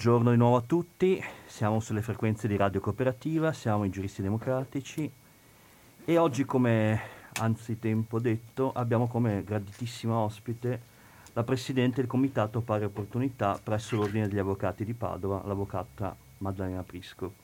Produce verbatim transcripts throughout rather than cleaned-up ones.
Giorno di nuovo a tutti, siamo sulle frequenze di Radio Cooperativa, siamo i Giuristi Democratici e oggi, come anzitempo detto, abbiamo come graditissima ospite la Presidente del Comitato Pari Opportunità presso l'Ordine degli Avvocati di Padova, l'Avvocata Maddalena Prisco.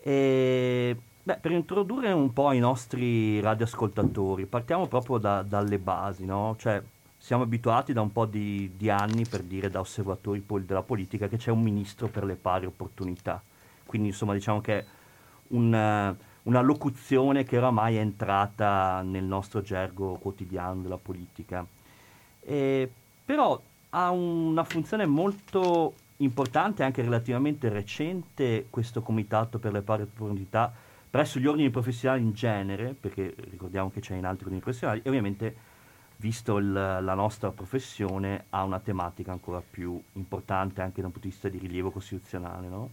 E, beh, per introdurre un po' i nostri radioascoltatori, partiamo proprio da, dalle basi, no? Cioè, siamo abituati da un po' di, di anni, per dire, da osservatori pol- della politica, che c'è un ministro per le pari opportunità. Quindi, insomma, diciamo che è un, una locuzione che oramai è entrata nel nostro gergo quotidiano della politica. E, però ha una funzione molto importante, anche relativamente recente, questo Comitato per le pari opportunità presso gli ordini professionali in genere, perché ricordiamo che c'è in altri ordini professionali, e ovviamente, visto il, la nostra professione, ha una tematica ancora più importante anche da un punto di vista di rilievo costituzionale, no?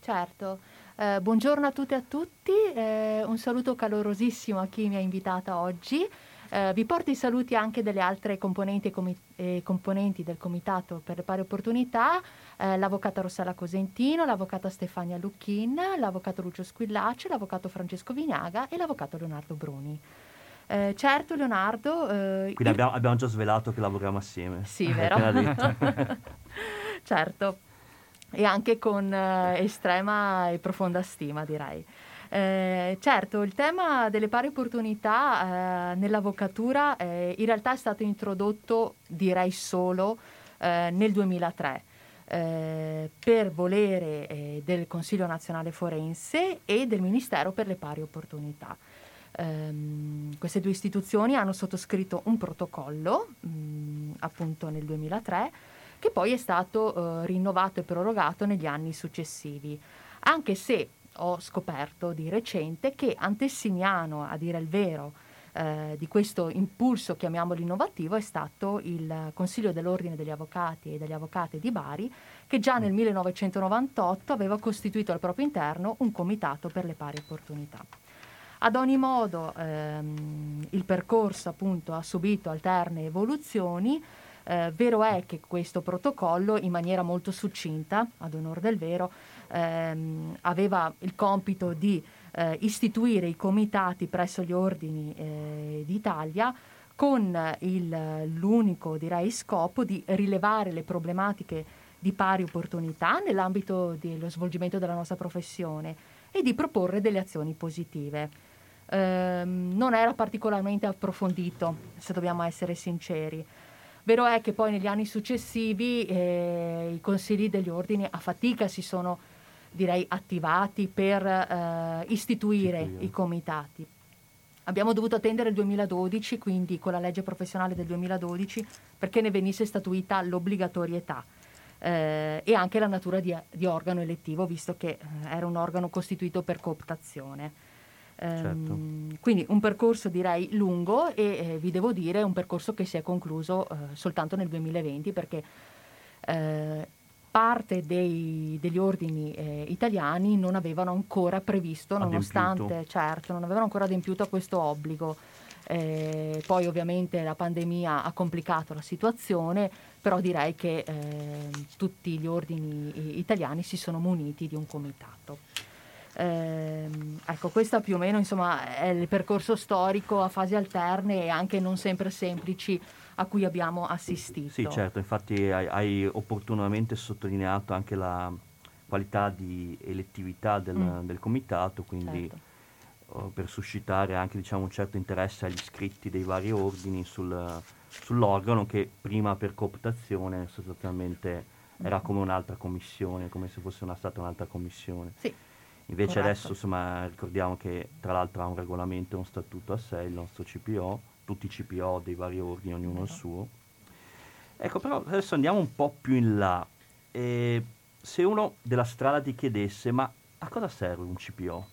Certo, eh, buongiorno a tutte e a tutti, eh, un saluto calorosissimo a chi mi ha invitata oggi, eh, vi porto i saluti anche delle altre componenti, comi- eh, componenti del Comitato per le Pari Opportunità, eh, l'avvocata Rossella Cosentino, l'avvocata Stefania Lucchin, l'avvocato Lucio Squillace, l'avvocato Francesco Vignaga e l'avvocato Leonardo Bruni. Eh, certo, Leonardo. Eh, Quindi abbiamo, abbiamo già svelato che lavoriamo assieme. Sì, vero? Certo, e anche con eh, estrema e profonda stima, direi. Eh, certo, il tema delle pari opportunità eh, nell'avvocatura eh, in realtà è stato introdotto, direi solo, eh, nel duemilatré. Eh, per volere eh, del Consiglio Nazionale Forense e del Ministero per le Pari Opportunità. Um, queste due istituzioni hanno sottoscritto un protocollo um, appunto nel duemilatré, che poi è stato uh, rinnovato e prorogato negli anni successivi, anche se ho scoperto di recente che antesignano, a dire il vero, uh, di questo impulso, chiamiamolo innovativo, è stato il Consiglio dell'Ordine degli Avvocati e degli Avvocate di Bari, che già nel millenovecentonovantotto aveva costituito al proprio interno un comitato per le pari opportunità. Ad ogni modo ehm, il percorso appunto ha subito alterne evoluzioni, eh, vero è che questo protocollo, in maniera molto succinta, ad onor del vero, ehm, aveva il compito di eh, istituire i comitati presso gli ordini eh, d'Italia con il, l'unico, direi, scopo di rilevare le problematiche di pari opportunità nell'ambito dello svolgimento della nostra professione e di proporre delle azioni positive. Eh, non era particolarmente approfondito, se dobbiamo essere sinceri. Vero è che poi negli anni successivi eh, i consigli degli ordini a fatica si sono, direi, attivati per eh, istituire Istituire. i comitati. Abbiamo dovuto attendere il duemiladodici, quindi con la legge professionale del duemiladodici, perché ne venisse statuita l'obbligatorietà. Eh, e anche la natura di, di organo elettivo, visto che eh, era un organo costituito per cooptazione. Ehm, certo. Quindi un percorso, direi, lungo e eh, vi devo dire un percorso che si è concluso eh, soltanto nel duemilaventi, perché eh, parte dei, degli ordini eh, italiani non avevano ancora previsto, adempiuto. nonostante certo, non avevano ancora adempiuto a questo obbligo. Eh, poi ovviamente la pandemia ha complicato la situazione, però direi che eh, tutti gli ordini italiani si sono muniti di un comitato. Eh, ecco, questa più o meno, insomma, è il percorso storico a fasi alterne e anche non sempre semplici a cui abbiamo assistito. Sì, certo, infatti hai, hai opportunamente sottolineato anche la qualità di elettività del, mm. del comitato, quindi certo. Per suscitare anche, diciamo, un certo interesse agli iscritti dei vari ordini sul, sull'organo che prima per cooptazione sostanzialmente era come un'altra commissione, come se fosse una, stata un'altra commissione. Sì, invece corretto. Adesso, insomma, ricordiamo che tra l'altro ha un regolamento e uno statuto a sé il nostro C P O, tutti i C P O dei vari ordini, ognuno il suo. Ecco, però adesso andiamo un po' più in là. E se uno della strada ti chiedesse: ma a cosa serve un C P O?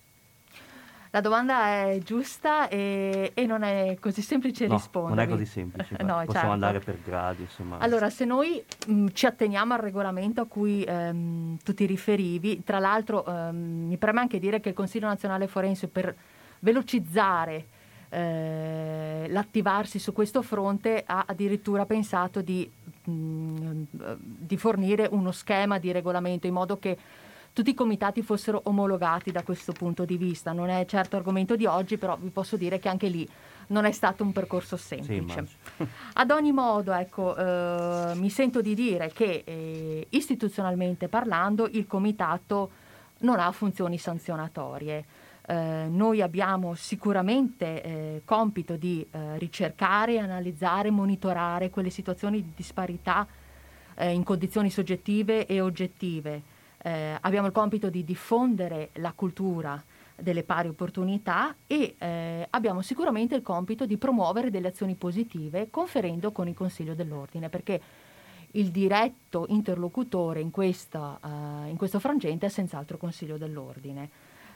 La domanda è giusta e, e non è così semplice no, rispondere. Non è così semplice, no, possiamo certo. andare per gradi. Insomma. Allora, se noi mh, ci atteniamo al regolamento a cui ehm, tu ti riferivi, tra l'altro ehm, mi preme anche dire che il Consiglio Nazionale Forense, per velocizzare eh, l'attivarsi su questo fronte, ha addirittura pensato di di fornire uno schema di regolamento in modo che tutti i comitati fossero omologati da questo punto di vista. Non è certo argomento di oggi, però vi posso dire che anche lì non è stato un percorso semplice. Sì, ad ogni modo, ecco, eh, mi sento di dire che eh, istituzionalmente parlando il comitato non ha funzioni sanzionatorie. Eh, noi abbiamo sicuramente eh, compito di eh, ricercare, analizzare, monitorare quelle situazioni di disparità eh, in condizioni soggettive e oggettive. Eh, abbiamo il compito di diffondere la cultura delle pari opportunità e eh, abbiamo sicuramente il compito di promuovere delle azioni positive conferendo con il Consiglio dell'Ordine, perché il diretto interlocutore in, questa, uh, in questo frangente è senz'altro il Consiglio dell'Ordine.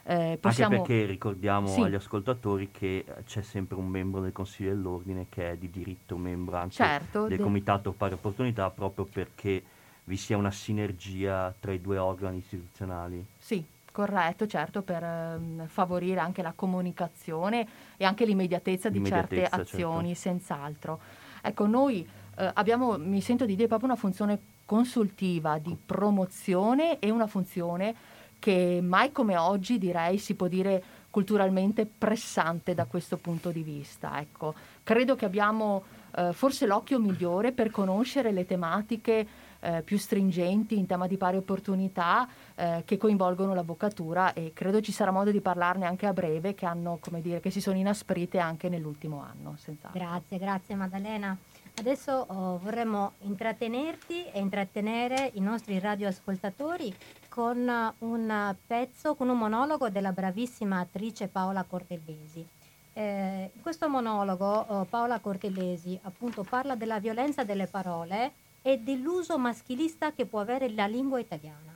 Eh, possiamo... Anche perché ricordiamo sì. agli ascoltatori che c'è sempre un membro del Consiglio dell'Ordine che è di diritto membro anche certo, del de... Comitato Pari Opportunità, proprio perché vi sia una sinergia tra i due organi istituzionali. Sì. Corretto, certo, per um, favorire anche la comunicazione e anche l'immediatezza di certe azioni, certo. Senz'altro. Ecco, noi eh, abbiamo, mi sento di dire, proprio una funzione consultiva, di promozione, e una funzione che mai come oggi, direi, si può dire culturalmente pressante da questo punto di vista. Ecco, credo che abbiamo eh, forse l'occhio migliore per conoscere le tematiche Eh, più stringenti in tema di pari opportunità eh, che coinvolgono l'avvocatura, e credo ci sarà modo di parlarne anche a breve, che hanno, come dire, che si sono inasprite anche nell'ultimo anno, senz'altro. Grazie, grazie Maddalena. Adesso oh, vorremmo intrattenerti e intrattenere i nostri radioascoltatori con un pezzo, con un monologo della bravissima attrice Paola Cortellesi. Eh, in questo monologo oh, Paola Cortellesi appunto parla della violenza delle parole e dell'uso maschilista che può avere la lingua italiana.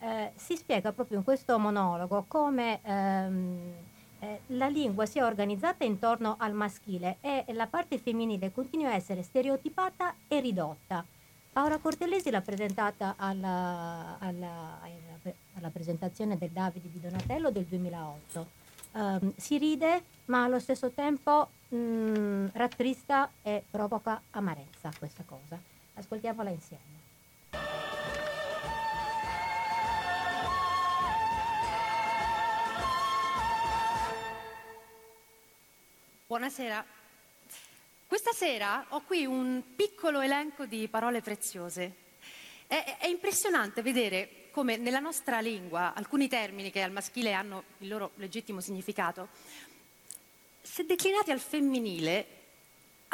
Eh, si spiega proprio in questo monologo come ehm, eh, la lingua sia organizzata intorno al maschile e la parte femminile continua a essere stereotipata e ridotta. Paola Cortellesi l'ha presentata alla, alla, alla presentazione del David di Donatello del duemilaotto. Eh, si ride, ma allo stesso tempo mh, rattrista e provoca amarezza questa cosa. Ascoltiamola insieme. Buonasera. Questa sera ho qui un piccolo elenco di parole preziose. È, è impressionante vedere come nella nostra lingua alcuni termini che al maschile hanno il loro legittimo significato, se declinati al femminile,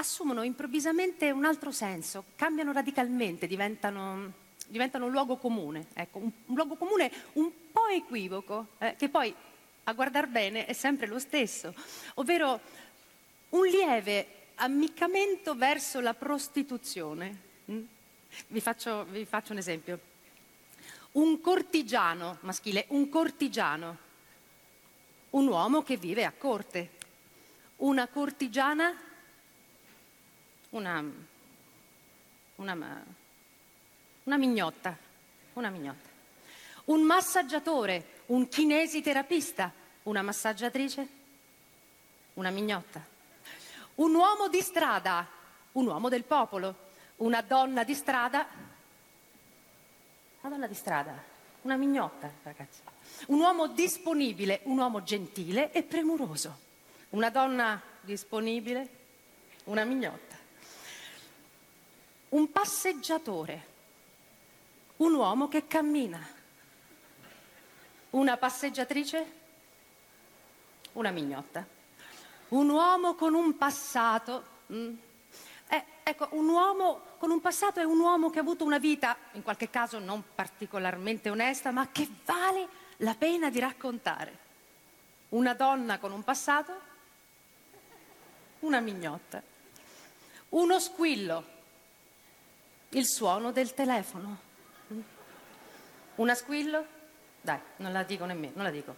assumono improvvisamente un altro senso, cambiano radicalmente, diventano, diventano un luogo comune, ecco, un, un luogo comune un po' equivoco, eh, che poi a guardar bene è sempre lo stesso, ovvero un lieve ammiccamento verso la prostituzione. Mm? Vi faccio, vi faccio un esempio. Un cortigiano maschile, un cortigiano, un uomo che vive a corte, una cortigiana. Una, una, una mignotta, una mignotta. Un massaggiatore, un kinesiterapista, una massaggiatrice, una mignotta. Un uomo di strada, un uomo del popolo, una donna di strada, una donna di strada, una mignotta, ragazzi. Un uomo disponibile, un uomo gentile e premuroso, una donna disponibile, una mignotta. Un passeggiatore, un uomo che cammina, una passeggiatrice, una mignotta, un uomo con un passato, mm. eh, ecco, un uomo con un passato è un uomo che ha avuto una vita, in qualche caso non particolarmente onesta, ma che vale la pena di raccontare. Una donna con un passato, una mignotta, uno squillo. Il suono del telefono. Una squillo? Dai, non la dico nemmeno, non la dico.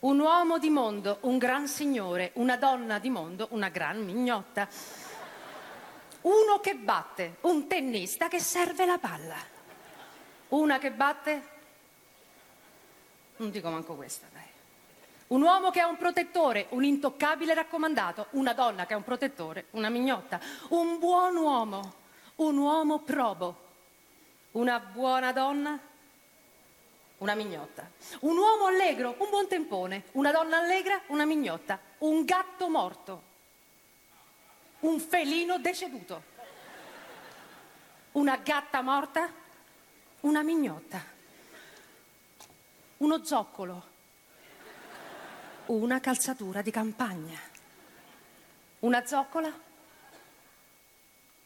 Un uomo di mondo, un gran signore, una donna di mondo, una gran mignotta. Uno che batte, un tennista che serve la palla. Una che batte? Non dico manco questa, dai. Un uomo che ha un protettore, un intoccabile raccomandato, una donna che ha un protettore, una mignotta, un buon uomo, un uomo probo, una buona donna, una mignotta, un uomo allegro, un buon tempone, una donna allegra, una mignotta, un gatto morto, un felino deceduto, una gatta morta, una mignotta, uno zoccolo, una calzatura di campagna, una zoccola.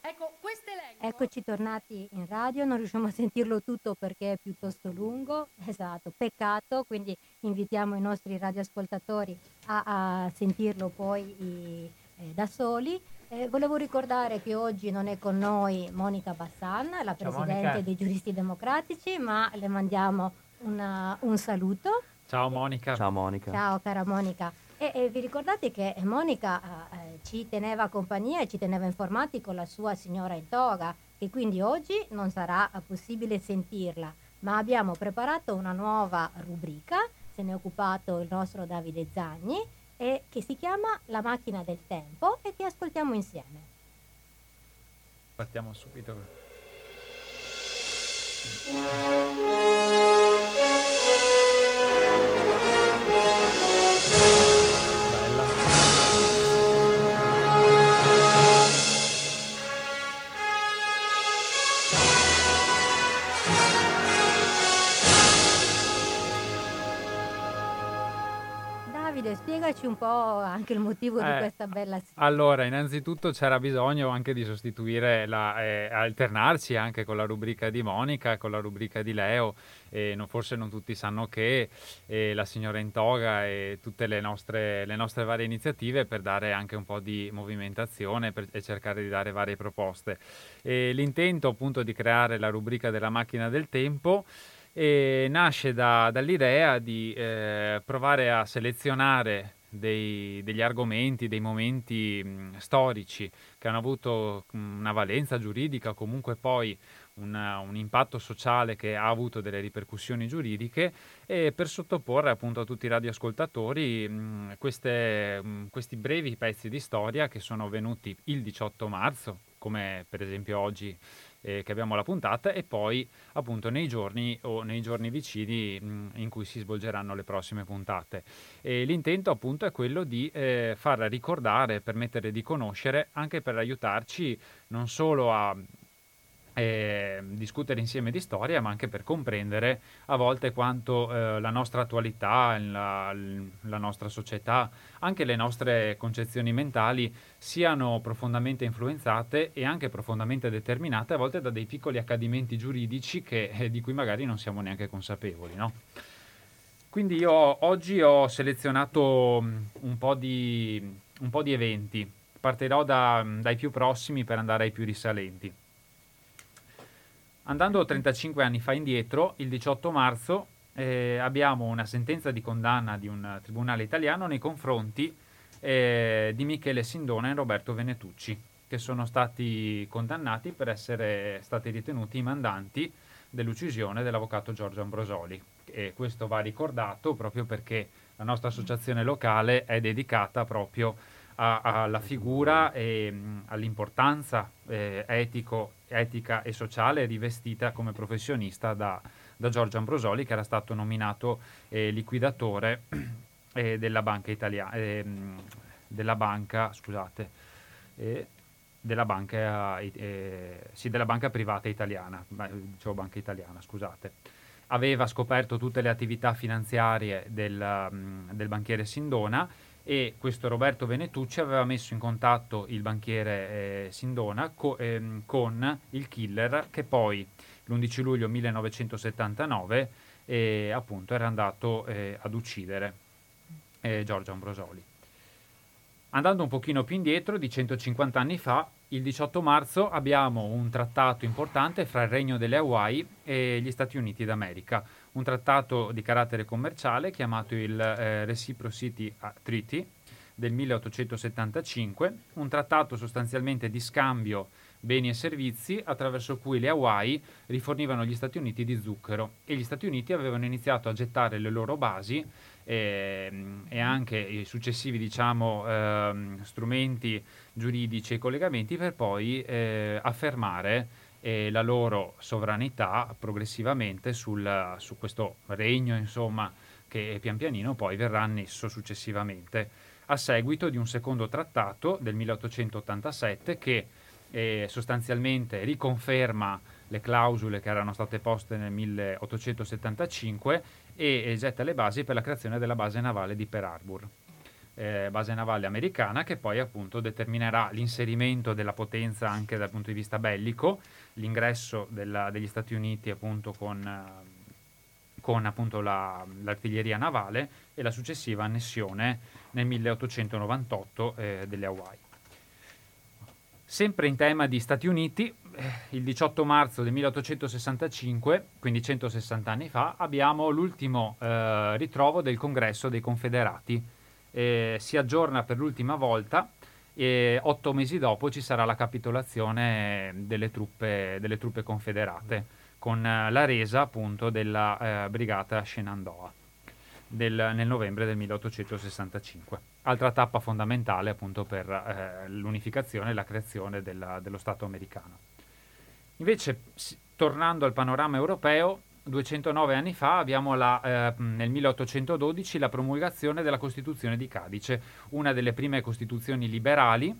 Ecco, queste leggo. Eccoci tornati in radio, non riusciamo a sentirlo tutto perché è piuttosto lungo, esatto, peccato, quindi invitiamo i nostri radioascoltatori a, a sentirlo poi eh, da soli. Eh, volevo ricordare che oggi non è con noi Monica Bassan, la Presidente Monica. Dei Giuristi Democratici, ma le mandiamo una, un saluto. Ciao Monica. Ciao Monica. Ciao cara Monica. E, e vi ricordate che Monica eh, ci teneva compagnia e ci teneva informati con la sua signora in toga, e quindi oggi non sarà possibile sentirla, ma abbiamo preparato una nuova rubrica, se ne è occupato il nostro Davide Zagni, e che si chiama La macchina del tempo e che ascoltiamo insieme. Partiamo subito. Spiegaci un po' anche il motivo eh, di questa bella sfida. Allora, innanzitutto c'era bisogno anche di sostituire, la, eh, alternarci anche con la rubrica di Monica e con la rubrica di Leo. E non, forse non tutti sanno che eh, la signora in toga e tutte le nostre, le nostre varie iniziative per dare anche un po' di movimentazione per, e cercare di dare varie proposte. E l'intento appunto di creare la rubrica della macchina del tempo E nasce da, dall'idea di eh, provare a selezionare dei, degli argomenti, dei momenti mh, storici che hanno avuto una valenza giuridica, comunque poi una, un impatto sociale che ha avuto delle ripercussioni giuridiche, e per sottoporre appunto a tutti i radioascoltatori mh, queste, mh, questi brevi pezzi di storia che sono avvenuti il diciotto marzo, come per esempio oggi che abbiamo la puntata, e poi appunto nei giorni o nei giorni vicini in cui si svolgeranno le prossime puntate. E l'intento appunto è quello di eh, far ricordare, permettere di conoscere, anche per aiutarci non solo a eh, discutere insieme di storia, ma anche per comprendere a volte quanto eh, la nostra attualità, la, la nostra società, anche le nostre concezioni mentali siano profondamente influenzate e anche profondamente determinate a volte da dei piccoli accadimenti giuridici che, eh, di cui magari non siamo neanche consapevoli, no? Quindi io oggi ho selezionato un po' di, un po' di eventi. Partirò da, dai più prossimi per andare ai più risalenti. Andando trentacinque anni fa indietro, il diciotto marzo, eh, abbiamo una sentenza di condanna di un tribunale italiano nei confronti eh, di Michele Sindona e Roberto Venetucci, che sono stati condannati per essere stati ritenuti i mandanti dell'uccisione dell'avvocato Giorgio Ambrosoli. E questo va ricordato proprio perché la nostra associazione locale è dedicata proprio a, a, alla figura e mh, all'importanza eh, etico etica e sociale rivestita come professionista da, da Giorgio Ambrosoli, che era stato nominato eh, liquidatore eh, della banca italiana eh, della banca scusate eh, della banca eh, sì della banca privata italiana dicevo banca italiana scusate aveva scoperto tutte le attività finanziarie del, del banchiere Sindona, e questo Roberto Venetucci aveva messo in contatto il banchiere eh, Sindona co- ehm, con il killer, che poi l'undici luglio millenovecentosettantanove eh, appunto era andato eh, ad uccidere eh, Giorgio Ambrosoli. Andando un pochino più indietro, di centocinquanta anni fa, il diciotto marzo abbiamo un trattato importante fra il Regno delle Hawaii e gli Stati Uniti d'America, un trattato di carattere commerciale chiamato il eh, Reciprocity Treaty del milleottocentosettantacinque, un trattato sostanzialmente di scambio beni e servizi, attraverso cui le Hawaii rifornivano gli Stati Uniti di zucchero, e gli Stati Uniti avevano iniziato a gettare le loro basi e, e anche i successivi diciamo eh, strumenti giuridici e collegamenti per poi eh, affermare eh, la loro sovranità progressivamente sul, su questo regno, insomma, che pian pianino poi verrà annesso successivamente a seguito di un secondo trattato del milleottocentottantasette che eh, sostanzialmente riconferma le clausole che erano state poste nel milleottocentosettantacinque e, e getta le basi per la creazione della base navale di Pearl Harbor, eh, base navale americana, che poi appunto determinerà l'inserimento della potenza anche dal punto di vista bellico, l'ingresso della, degli Stati Uniti appunto con, con appunto la, l'artiglieria navale e la successiva annessione nel milleottocentonovantotto eh, delle Hawaii. Sempre in tema di Stati Uniti, eh, il diciotto marzo del milleottocentosessantacinque, quindi centosessanta anni fa, abbiamo l'ultimo eh, ritrovo del Congresso dei Confederati. Eh, si aggiorna per l'ultima volta e otto mesi dopo ci sarà la capitolazione delle truppe, delle truppe confederate, con eh, la resa appunto della eh, brigata Shenandoah. Del, nel novembre del milleottocentosessantacinque, altra tappa fondamentale appunto per eh, l'unificazione e la creazione della, dello Stato americano. Invece, s- tornando al panorama europeo, duecentonove anni fa abbiamo la, eh, nel milleottocentododici la promulgazione della Costituzione di Cadice, una delle prime costituzioni liberali,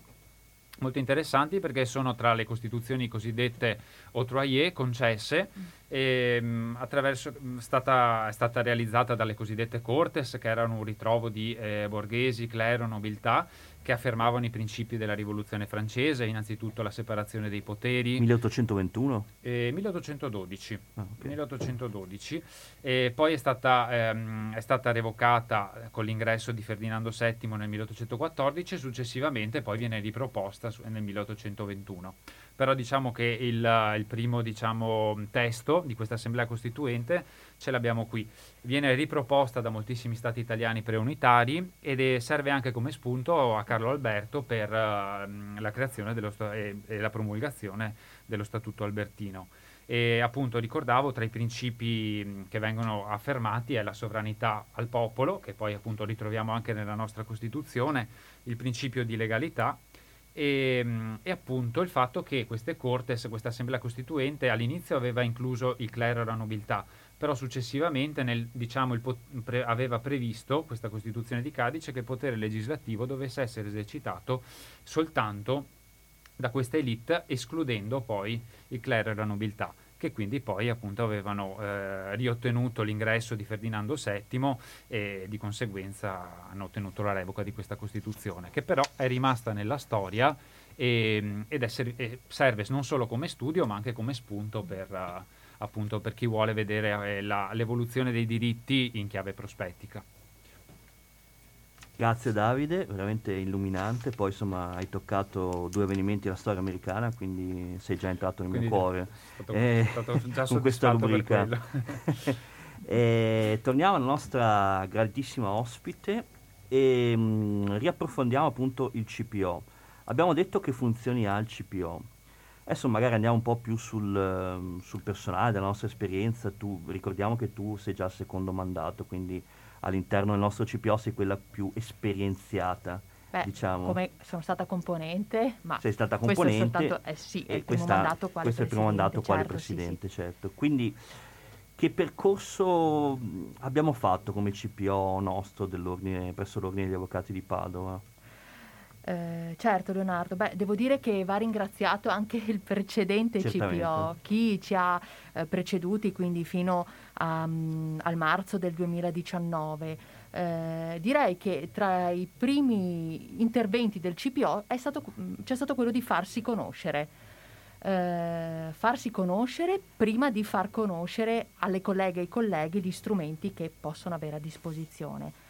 molto interessanti perché sono tra le costituzioni cosiddette octroyées concesse, e, mh, attraverso, mh, stata, è stata realizzata dalle cosiddette cortes, che erano un ritrovo di eh, borghesi, clero, nobiltà, che affermavano i principi della rivoluzione francese, innanzitutto la separazione dei poteri. milleottocentoventuno? Eh, milleottocentododici. Ah, okay. milleottocentododici. E poi è stata, ehm, è stata revocata con l'ingresso di Ferdinando settimo nel milleottocentoquattordici e successivamente poi viene riproposta su, nel milleottocentoventuno. Però diciamo che il, il primo diciamo, testo di questa Assemblea Costituente ce l'abbiamo qui. Viene riproposta da moltissimi stati italiani preunitari ed è, serve anche come spunto a Carlo Alberto per uh, la creazione dello sta- e, e la promulgazione dello Statuto Albertino. E appunto ricordavo, tra i principi che vengono affermati è la sovranità al popolo, che poi appunto ritroviamo anche nella nostra Costituzione, il principio di legalità e, e appunto il fatto che queste Cortes, questa Assemblea Costituente all'inizio aveva incluso il clero e la nobiltà, però successivamente nel, diciamo, il pot- pre- aveva previsto questa Costituzione di Cadice che il potere legislativo dovesse essere esercitato soltanto da questa élite, escludendo poi il clero e la nobiltà, che quindi poi appunto avevano eh, riottenuto l'ingresso di Ferdinando settimo e di conseguenza hanno ottenuto la revoca di questa Costituzione, che però è rimasta nella storia e, ed è ser- e serve non solo come studio ma anche come spunto per... Uh, appunto per chi vuole vedere eh, la, l'evoluzione dei diritti in chiave prospettica. Grazie Davide, veramente illuminante. Poi insomma hai toccato due avvenimenti della storia americana, quindi sei già entrato nel quindi mio cuore stato, eh, stato già con questa rubrica. eh, torniamo alla nostra grandissima ospite e mh, riapprofondiamo appunto il C P O. Abbiamo detto che funzioni ha il C P O. Adesso magari andiamo un po' più sul, sul personale, della nostra esperienza. Tu, ricordiamo che tu sei già al secondo mandato, quindi all'interno del nostro C P O sei quella più esperienziata. Beh, diciamo. Come sono stata componente, ma sei stata componente, questo è soltanto, eh sì, è il primo questa, mandato quale questo presidente. Questo è il primo mandato quale certo, presidente, sì, sì. certo. Quindi che percorso abbiamo fatto come C P O nostro dell'ordine, presso l'Ordine degli Avvocati di Padova? Eh, certo Leonardo, beh, devo dire che va ringraziato anche il precedente Certamente. C P O, chi ci ha eh, preceduti quindi fino a, um, al marzo del duemiladiciannove. Eh, direi che tra i primi interventi del C P O è stato, c'è stato quello di farsi conoscere, eh, farsi conoscere prima di far conoscere alle colleghe e ai colleghi gli strumenti che possono avere a disposizione.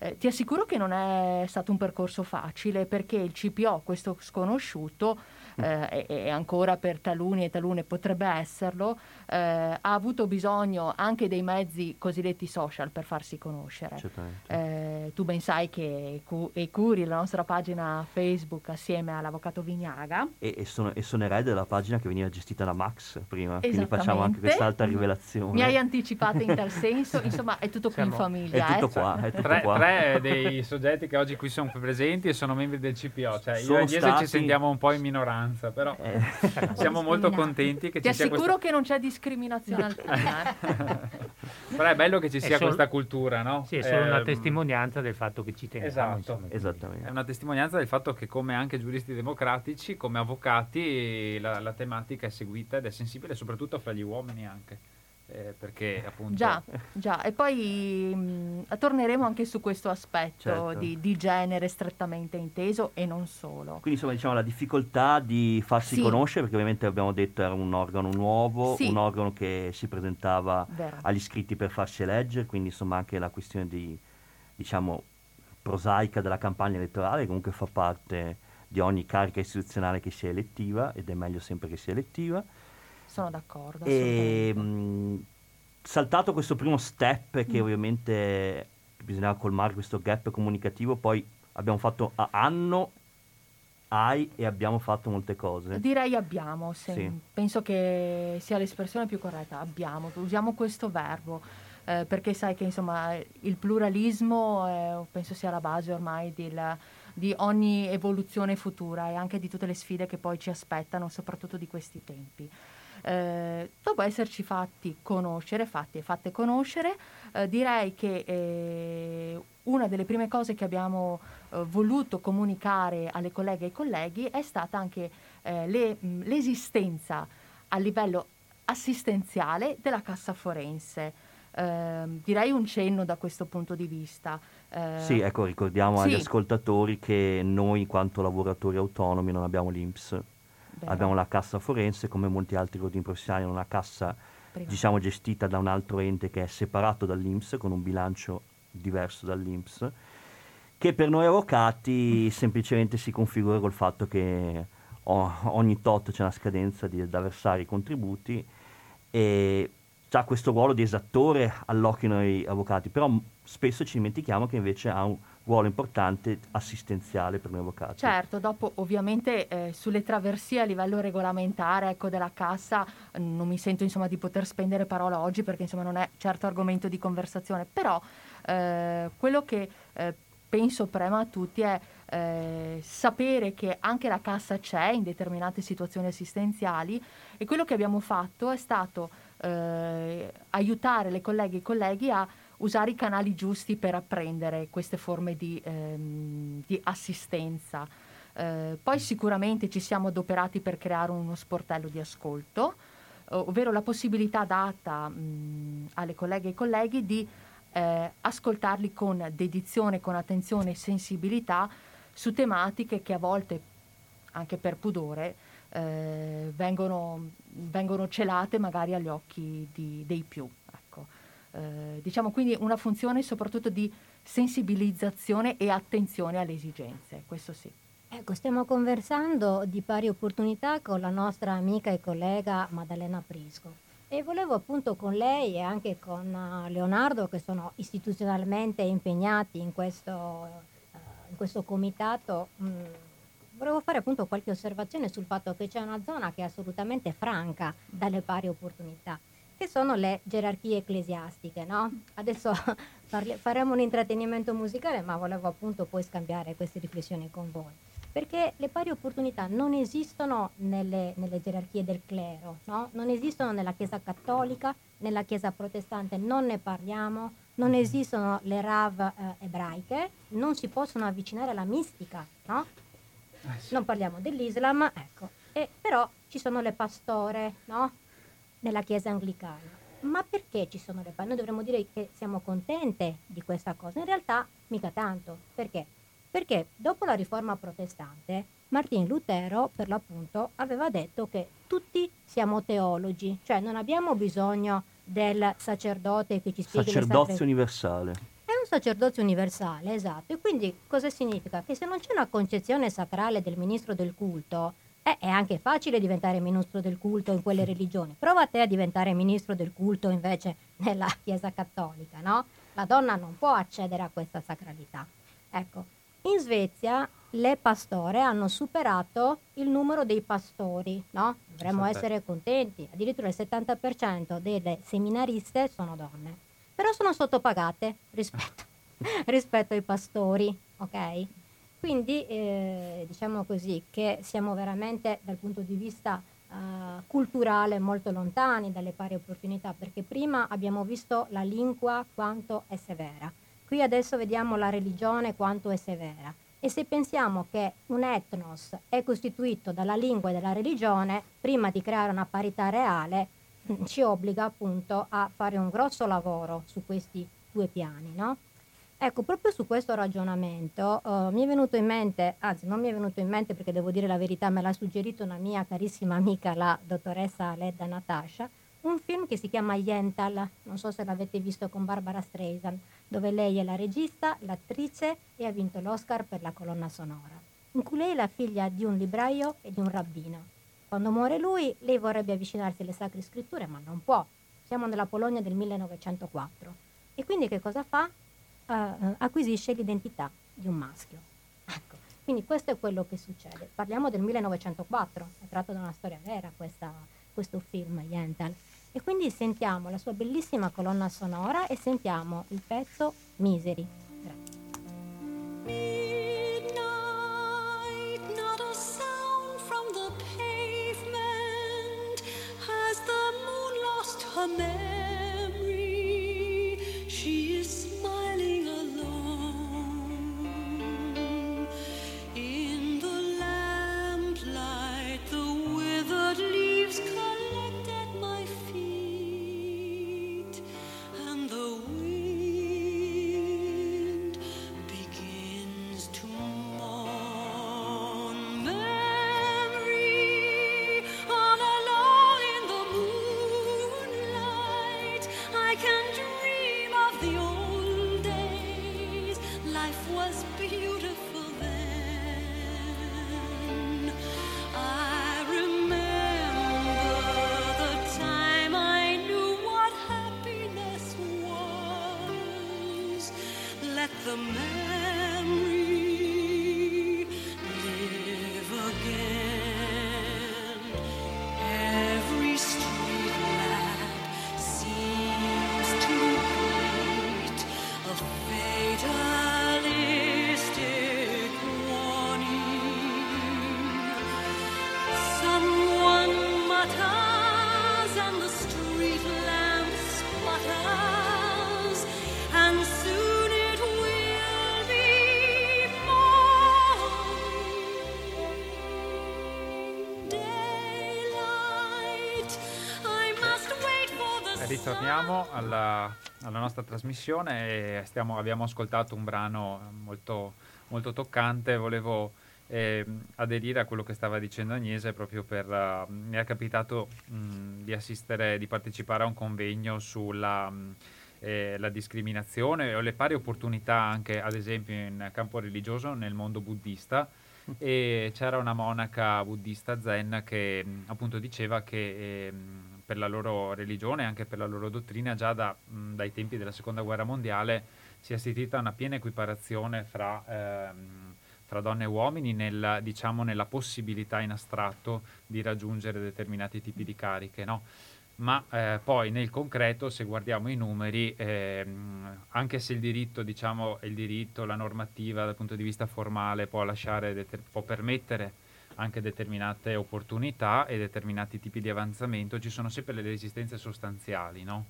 Eh, ti assicuro che non è stato un percorso facile perché il C P O, questo sconosciuto, eh, e, e ancora per taluni e talune potrebbe esserlo, eh, ha avuto bisogno anche dei mezzi cosiddetti social per farsi conoscere. Eh, tu ben sai che e curi la nostra pagina Facebook assieme all'avvocato Vignaga. E, e, sono, e sono erede della pagina che veniva gestita da Max prima, quindi facciamo anche quest'altra rivelazione. Mi hai anticipato in tal senso, insomma è tutto qui in famiglia. È tutto eh. qua, è tutto tre, qua. Tre dei soggetti che oggi qui sono presenti e sono membri del C P O, cioè sono io e Agnese stati... ci sentiamo un po' in minoranza, però eh. siamo molto contenti che Ti ci sia questo. Ti assicuro che non c'è discriminazione alcuna. Però è bello che ci sia solo... questa cultura, no? Sì, è solo eh, una testimonianza del fatto che ci teniamo. Esatto, insomma, esattamente. È una testimonianza del fatto che come anche giuristi democratici, come avvocati, la, la tematica è seguita ed è sensibile soprattutto fra gli uomini anche. Eh, perché appunto già, già. E poi mh, torneremo anche su questo aspetto, certo, di, di genere strettamente inteso e non solo, quindi insomma diciamo la difficoltà di farsi sì. conoscere, perché ovviamente abbiamo detto era un organo nuovo, sì. un organo che si presentava Vero. agli iscritti per farsi eleggere, quindi insomma anche la questione di diciamo prosaica della campagna elettorale, che comunque fa parte di ogni carica istituzionale che sia elettiva, ed è meglio sempre che sia elettiva. Sono d'accordo. E, mh, saltato questo primo step, che mm. ovviamente bisognava colmare questo gap comunicativo, poi abbiamo fatto a anno, hai e abbiamo fatto molte cose. Direi abbiamo, se sì. penso che sia l'espressione più corretta, abbiamo, usiamo questo verbo, eh, perché sai che insomma il pluralismo eh, penso sia la base ormai del... di ogni evoluzione futura e anche di tutte le sfide che poi ci aspettano, soprattutto di questi tempi. Eh, dopo esserci fatti conoscere, fatti e fatte conoscere, eh, direi che eh, una delle prime cose che abbiamo eh, voluto comunicare alle colleghe e ai colleghi è stata anche eh, le, mh, l'esistenza a livello assistenziale della Cassa Forense. Eh, direi un cenno da questo punto di vista. Eh, sì, ecco, ricordiamo sì. agli ascoltatori che noi in quanto lavoratori autonomi non abbiamo l'I N P S. Bene. Abbiamo la Cassa Forense, come molti altri ordini professionali, una cassa Prima. diciamo gestita da un altro ente che è separato dall'I N P S, con un bilancio diverso dall'I N P S, che per noi avvocati mm. semplicemente si configura col fatto che oh, ogni tot c'è una scadenza di, da versare i contributi, e già questo ruolo di esattore allocano i avvocati, però spesso ci dimentichiamo che invece ha un ruolo importante assistenziale per noi avvocati. Certo, dopo ovviamente eh, sulle traversie a livello regolamentare, ecco, della Cassa non mi sento insomma di poter spendere parola oggi, perché insomma non è certo argomento di conversazione, però eh, quello che eh, penso prema a tutti è eh, sapere che anche la Cassa c'è in determinate situazioni assistenziali, e quello che abbiamo fatto è stato eh, aiutare le colleghe e i colleghi a usare i canali giusti per apprendere queste forme di, ehm, di assistenza. Eh, poi sicuramente ci siamo adoperati per creare uno sportello di ascolto, ov- ovvero la possibilità data mh, alle colleghe e ai colleghi di eh, ascoltarli con dedizione, con attenzione e sensibilità su tematiche che a volte, anche per pudore, eh, vengono, vengono celate magari agli occhi di, dei più. Eh, diciamo quindi una funzione soprattutto di sensibilizzazione e attenzione alle esigenze, questo sì. Ecco, stiamo conversando di pari opportunità con la nostra amica e collega Maddalena Prisco, e volevo appunto con lei e anche con uh, Leonardo, che sono istituzionalmente impegnati in questo, uh, in questo comitato, mh, volevo fare appunto qualche osservazione sul fatto che c'è una zona che è assolutamente franca dalle pari opportunità, che sono le gerarchie ecclesiastiche, no? Adesso parli- faremo un intrattenimento musicale, ma volevo appunto poi scambiare queste riflessioni con voi, perché le pari opportunità non esistono nelle, nelle gerarchie del clero, no? Non esistono nella Chiesa cattolica, nella Chiesa protestante non ne parliamo, non esistono le rav eh, ebraiche, non si possono avvicinare alla mistica, no? Non parliamo dell'Islam, ecco. E però ci sono le pastore, no? Nella Chiesa anglicana. Ma perché ci sono le pari? Noi dovremmo dire che siamo contente di questa cosa, in realtà mica tanto. Perché? Perché dopo la riforma protestante Martin Lutero per l'appunto aveva detto che tutti siamo teologi, cioè non abbiamo bisogno del sacerdote che ci spieghi. Sacerdozio sacre... universale. È un sacerdozio universale, esatto. E quindi cosa significa? Che se non c'è una concezione sacrale del ministro del culto, eh, è anche facile diventare ministro del culto in quelle religioni. Prova te a diventare ministro del culto invece nella Chiesa Cattolica, no? La donna non può accedere a questa sacralità. Ecco, in Svezia le pastore hanno superato il numero dei pastori, no? Dovremmo esatto. essere contenti, addirittura il settanta per cento delle seminariste sono donne, però sono sottopagate rispetto, rispetto ai pastori, ok? Quindi eh, diciamo così che siamo veramente dal punto di vista eh, culturale molto lontani dalle pari opportunità, perché prima abbiamo visto la lingua quanto è severa, qui adesso vediamo la religione quanto è severa. E se pensiamo che un etnos è costituito dalla lingua e dalla religione, prima di creare una parità reale, ci obbliga appunto a fare un grosso lavoro su questi due piani, no? Ecco, proprio su questo ragionamento uh, mi è venuto in mente, anzi non mi è venuto in mente perché devo dire la verità, me l'ha suggerito una mia carissima amica, la dottoressa Ledda Natascia, un film che si chiama Yentl, non so se l'avete visto, con Barbara Streisand, dove lei è la regista, l'attrice e ha vinto l'Oscar per la colonna sonora, in cui lei è la figlia di un libraio e di un rabbino. Quando muore lui, lei vorrebbe avvicinarsi alle sacre scritture, ma non può. Siamo nella Polonia del millenovecentoquattro. E quindi che cosa fa? Uh, acquisisce l'identità di un maschio. Ecco, quindi questo è quello che succede. Parliamo del millenovecentoquattro, è tratto da una storia vera questa, questo film, Yentl. E quindi sentiamo la sua bellissima colonna sonora e sentiamo il pezzo Misery. Midnight, not a sound from the pavement. Has the moon lost her memory? She is smiling alone. In the lamplight, the withered leaves collect at my feet. Torniamo alla, alla nostra trasmissione e stiamo, abbiamo ascoltato un brano molto, molto toccante. Volevo eh, aderire a quello che stava dicendo Agnese, proprio per uh, mi è capitato mh, di assistere, di partecipare a un convegno sulla mh, eh, la discriminazione o le pari opportunità anche ad esempio in campo religioso nel mondo buddista, e c'era una monaca buddista zen che mh, appunto diceva che eh, per la loro religione e anche per la loro dottrina, già da, mh, dai tempi della seconda guerra mondiale si è assistita a una piena equiparazione fra, ehm, fra donne e uomini nel, diciamo, nella possibilità in astratto di raggiungere determinati tipi di cariche, no? Ma eh, poi nel concreto, se guardiamo i numeri, ehm, anche se il diritto, diciamo, il diritto, la normativa dal punto di vista formale può lasciare, deter- può permettere anche determinate opportunità e determinati tipi di avanzamento, ci sono sempre le resistenze sostanziali, no?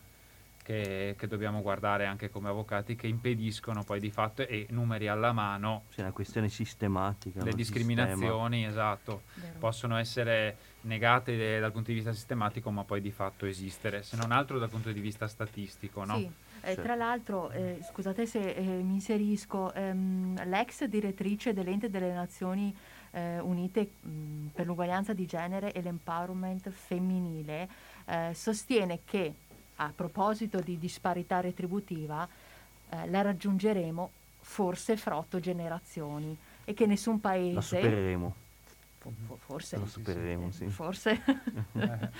che, che dobbiamo guardare anche come avvocati, che impediscono poi di fatto, e numeri alla mano, c'è una questione sistematica, le discriminazioni, sistema. Esatto, vero. Possono essere negate de, dal punto di vista sistematico, ma poi di fatto esistere, se non altro dal punto di vista statistico, no? Sì. Eh, tra l'altro, eh, scusate se eh, mi inserisco, ehm, l'ex direttrice dell'Ente delle Nazioni Eh, unite mh, per l'uguaglianza di genere e l'empowerment femminile eh, sostiene che, a proposito di disparità retributiva, eh, la raggiungeremo forse fra otto generazioni e che nessun paese la supereremo. forse lo supereremo, sì. Forse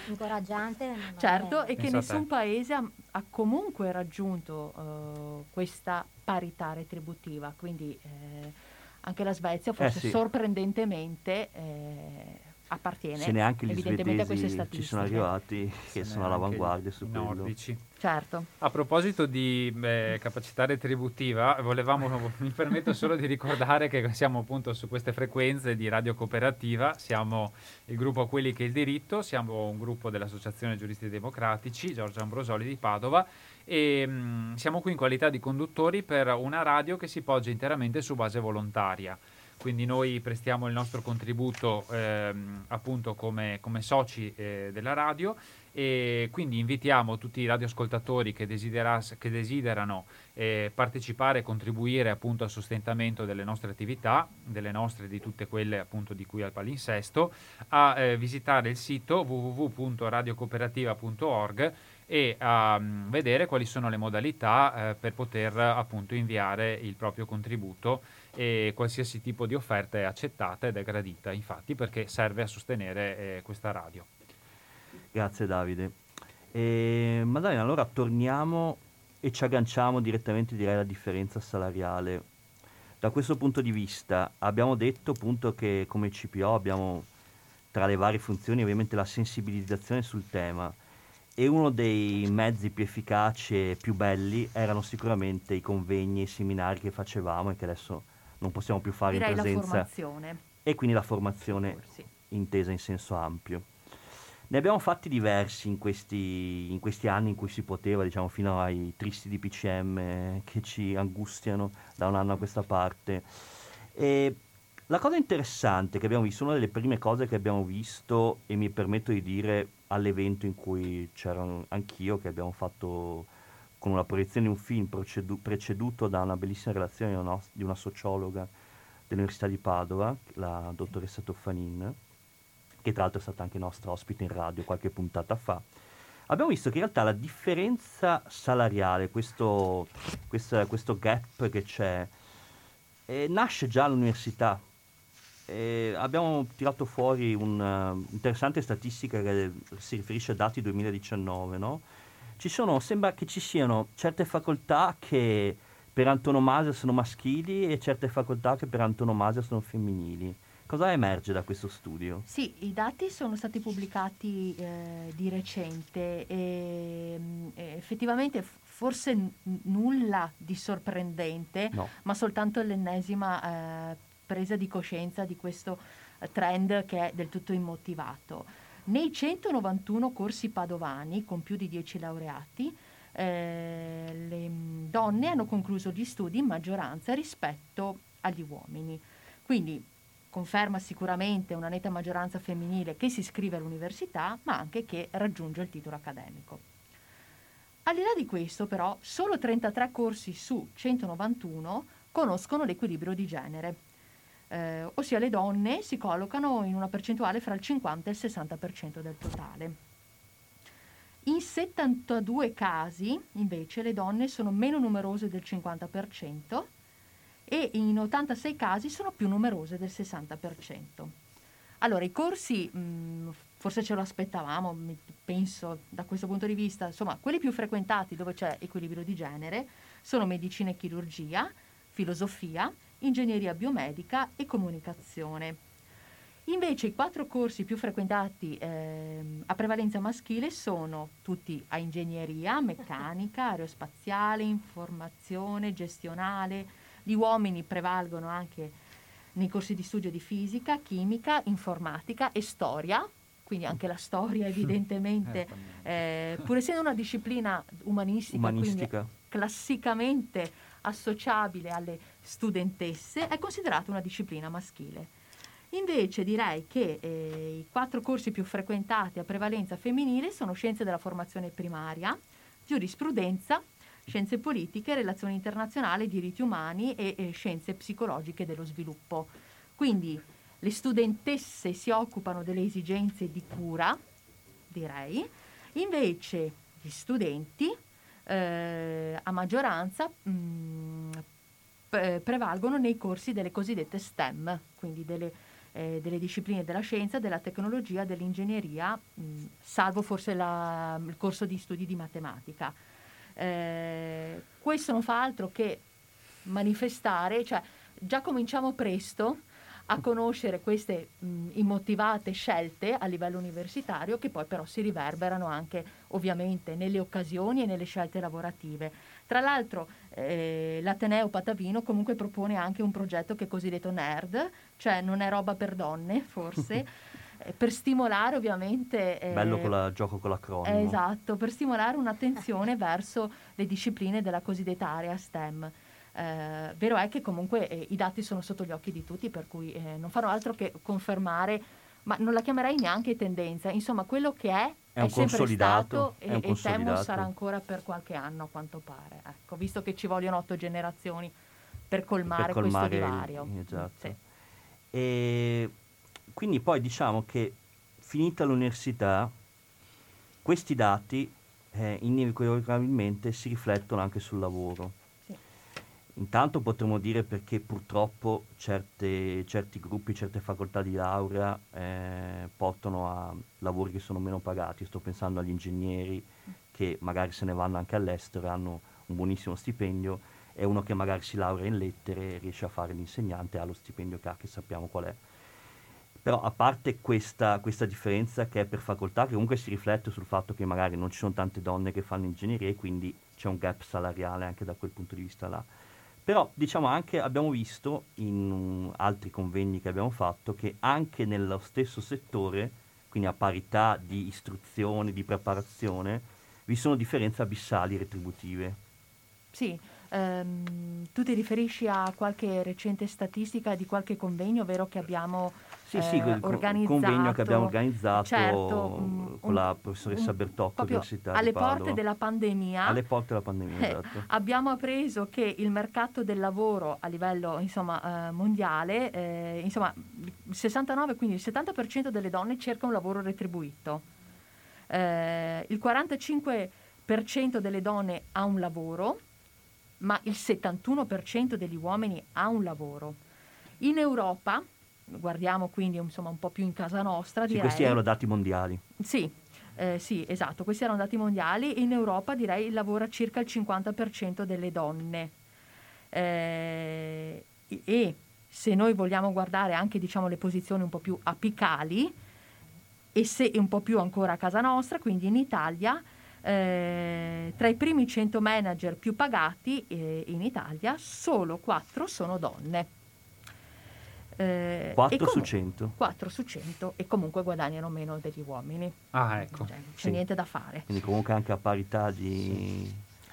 incoraggiante, certo, e che nessun paese ha, ha comunque raggiunto uh, questa parità retributiva, quindi eh, anche la Svezia forse eh sì. sorprendentemente eh, appartiene evidentemente a queste statistiche. Ci sono arrivati che sono all'avanguardia su quello. Certo. A proposito di beh, capacità retributiva, volevamo, mi permetto solo di ricordare che siamo appunto su queste frequenze di Radio Cooperativa, siamo il gruppo Quelli che il diritto, siamo un gruppo dell'Associazione Giuristi Democratici, Giorgio Ambrosoli di Padova, e mh, siamo qui in qualità di conduttori per una radio che si poggia interamente su base volontaria. Quindi noi prestiamo il nostro contributo ehm, appunto come, come soci eh, della radio, e quindi invitiamo tutti i radioascoltatori che, che desiderano eh, partecipare e contribuire appunto al sostentamento delle nostre attività, delle nostre, di tutte quelle appunto di cui al palinsesto, a eh, visitare il sito w w w punto radio cooperativa punto org e a mh, vedere quali sono le modalità eh, per poter appunto inviare il proprio contributo. E qualsiasi tipo di offerta è accettata ed è gradita, infatti, perché serve a sostenere eh, questa radio. Grazie Davide. E, Maddalena, allora torniamo e ci agganciamo direttamente, direi, alla differenza salariale. Da questo punto di vista abbiamo detto appunto che come C P O abbiamo tra le varie funzioni ovviamente la sensibilizzazione sul tema, e uno dei mezzi più efficaci e più belli erano sicuramente i convegni e i seminari che facevamo e che adesso non possiamo più fare, direi, in presenza, la formazione. E quindi la formazione Forse. intesa in senso ampio. Ne abbiamo fatti diversi in questi, in questi anni in cui si poteva, diciamo fino ai tristi D P C M che ci angustiano da un anno a questa parte. E la cosa interessante che abbiamo visto, una delle prime cose che abbiamo visto, e mi permetto di dire all'evento in cui c'ero anch'io, che abbiamo fatto con una proiezione di un film precedu- preceduto da una bellissima relazione no? di una sociologa dell'Università di Padova, la dottoressa Toffanin, che tra l'altro è stata anche nostra ospite in radio qualche puntata fa. Abbiamo visto che in realtà la differenza salariale, questo, questo, questo gap che c'è, eh, nasce già all'università. Eh, abbiamo tirato fuori un'interessante statistica che si riferisce a dati duemiladiciannove, no? Ci sono, sembra che ci siano certe facoltà che per antonomasia sono maschili e certe facoltà che per antonomasia sono femminili. Cosa emerge da questo studio? Sì, i dati sono stati pubblicati eh, di recente e effettivamente forse n- nulla di sorprendente, no. ma soltanto l'ennesima eh, presa di coscienza di questo trend che è del tutto immotivato. Nei centonovantuno corsi padovani, con più di dieci laureati, eh, le donne hanno concluso gli studi in maggioranza rispetto agli uomini. Quindi conferma sicuramente una netta maggioranza femminile che si iscrive all'università, ma anche che raggiunge il titolo accademico. Al di là di questo, però, solo trentatré corsi su centonovantuno conoscono l'equilibrio di genere. Eh, ossia le donne si collocano in una percentuale fra il cinquanta e il sessanta per cento del totale. In settantadue casi invece le donne sono meno numerose del cinquanta per cento e in ottantasei casi sono più numerose del sessanta per cento. Allora i corsi, mh, forse ce lo aspettavamo, penso, da questo punto di vista, insomma quelli più frequentati dove c'è equilibrio di genere sono medicina e chirurgia, filosofia, ingegneria biomedica e comunicazione. Invece i quattro corsi più frequentati eh, a prevalenza maschile sono tutti a ingegneria, meccanica, aerospaziale, informazione, gestionale. Gli uomini prevalgono anche nei corsi di studio di fisica, chimica, informatica e storia, quindi anche la storia evidentemente, eh, pur essendo una disciplina umanistica, umanistica. Quindi classicamente associabile alle studentesse, è considerata una disciplina maschile. Invece direi che eh, i quattro corsi più frequentati a prevalenza femminile sono scienze della formazione primaria, giurisprudenza, scienze politiche, relazioni internazionali, diritti umani e eh, scienze psicologiche dello sviluppo. Quindi le studentesse si occupano delle esigenze di cura, direi, invece gli studenti Eh, a maggioranza mh, pre- prevalgono nei corsi delle cosiddette STEM, quindi delle eh, delle discipline della scienza, della tecnologia, dell'ingegneria, mh, salvo forse la, il corso di studi di matematica. Eh, questo non fa altro che manifestare, cioè già cominciamo presto a conoscere queste mh, immotivate scelte a livello universitario, che poi però si riverberano anche ovviamente nelle occasioni e nelle scelte lavorative. Tra l'altro eh, l'Ateneo Patavino comunque propone anche un progetto che è cosiddetto nerd, cioè non è roba per donne forse, per stimolare ovviamente... Eh, Bello con la, gioco con l'acronimo. Eh, esatto, per stimolare un'attenzione verso le discipline della cosiddetta area STEM. Eh, vero è che comunque eh, i dati sono sotto gli occhi di tutti, per cui eh, non farò altro che confermare, ma non la chiamerei neanche tendenza, insomma quello che è è, è sempre stato è e, e temo sarà ancora per qualche anno a quanto pare, ecco, visto che ci vogliono otto generazioni per colmare, per colmare questo divario. Il, esatto. Sì. E quindi poi diciamo che finita l'università questi dati eh, inevitabilmente si riflettono anche sul lavoro. Intanto potremmo dire perché purtroppo certe, certi gruppi, certe facoltà di laurea eh, portano a lavori che sono meno pagati. Sto pensando agli ingegneri che magari se ne vanno anche all'estero, hanno un buonissimo stipendio, e uno che magari si laurea in lettere riesce a fare l'insegnante, ha lo stipendio che ha, che sappiamo qual è. Però a parte questa, questa differenza che è per facoltà, che comunque si riflette sul fatto che magari non ci sono tante donne che fanno ingegneria e quindi c'è un gap salariale anche da quel punto di vista là. Però diciamo anche, abbiamo visto in um, altri convegni che abbiamo fatto, che anche nello stesso settore, quindi a parità di istruzione, di preparazione, vi sono differenze abissali retributive. Sì, ehm, tu ti riferisci a qualche recente statistica di qualche convegno, vero, che abbiamo sì, eh, sì, quel organizzato? Sì, convegno che abbiamo organizzato, certo, um, con la professoressa um, Bertocco, Università alle di Padova. Alle porte della pandemia. Alle porte della pandemia, eh, esatto. Abbiamo appreso che il mercato del lavoro a livello insomma eh, mondiale, eh, insomma il sessantanove, quindi il settanta per cento delle donne cerca un lavoro retribuito. Eh, il quarantacinque per cento delle donne ha un lavoro, ma il settantuno per cento degli uomini ha un lavoro. In Europa... Guardiamo quindi insomma un po' più in casa nostra, sì, direi. Questi erano dati mondiali. Sì, eh, sì, esatto, questi erano dati mondiali. In Europa direi lavora circa il cinquanta per cento delle donne. Eh, e se noi vogliamo guardare anche diciamo le posizioni un po' più apicali e se un po' più ancora a casa nostra, quindi in Italia, eh, tra i primi cento manager più pagati eh, in Italia solo quattro sono donne. Eh, quattro su cento quattro su cento e comunque guadagnano meno degli uomini. Ah, ecco. Cioè, c'è sì. niente da fare. Quindi comunque anche a parità di,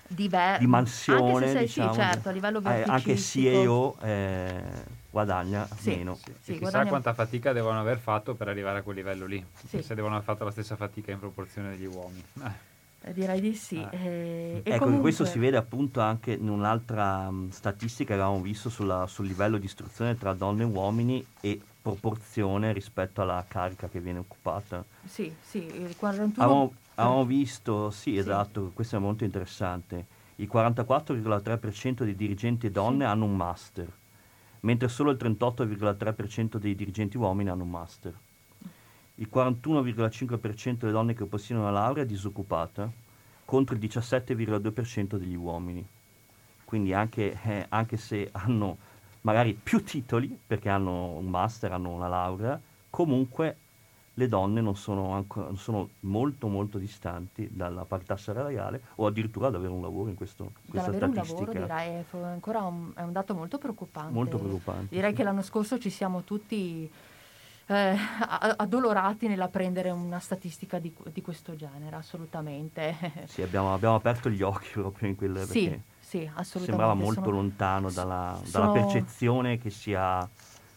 di, ver- di mansione, anche se sei, diciamo, sì, certo, a livello verticale. Eh, anche C E O eh, guadagna sì. meno. Sì, sì, e chissà guadagna... quanta fatica devono aver fatto per arrivare a quel livello lì. Sì. Se devono aver fatto la stessa fatica in proporzione degli uomini. Direi di sì. Ah. Eh, ecco, comunque... questo si vede appunto anche in un'altra um, statistica che avevamo visto sulla, sul livello di istruzione tra donne e uomini e proporzione rispetto alla carica che viene occupata. Sì, sì, il quarantuno... Avevamo, avevamo visto, sì, sì, esatto, questo è molto interessante. Il quarantaquattro virgola tre per cento dei dirigenti donne sì. hanno un master, mentre solo il trentotto virgola tre per cento dei dirigenti uomini hanno un master. Il quarantuno virgola cinque per cento delle donne che possiedono una laurea è disoccupata, contro il diciassette virgola due per cento degli uomini. Quindi anche, eh, anche se hanno magari più titoli, perché hanno un master, hanno una laurea, comunque le donne non sono, ancora, sono molto molto distanti dalla parità salariale o addirittura ad avere un lavoro in questo, questa statistica. Ad avere un lavoro direi è ancora un, è un dato molto preoccupante. Molto preoccupante. Direi sì. che l'anno scorso ci siamo tutti... Eh, addolorati nell'apprendere una statistica di, di questo genere, assolutamente. Sì, abbiamo, abbiamo aperto gli occhi proprio in quel sì, perché sì, assolutamente. Sembrava molto sono, lontano dalla, sono, dalla percezione che si ha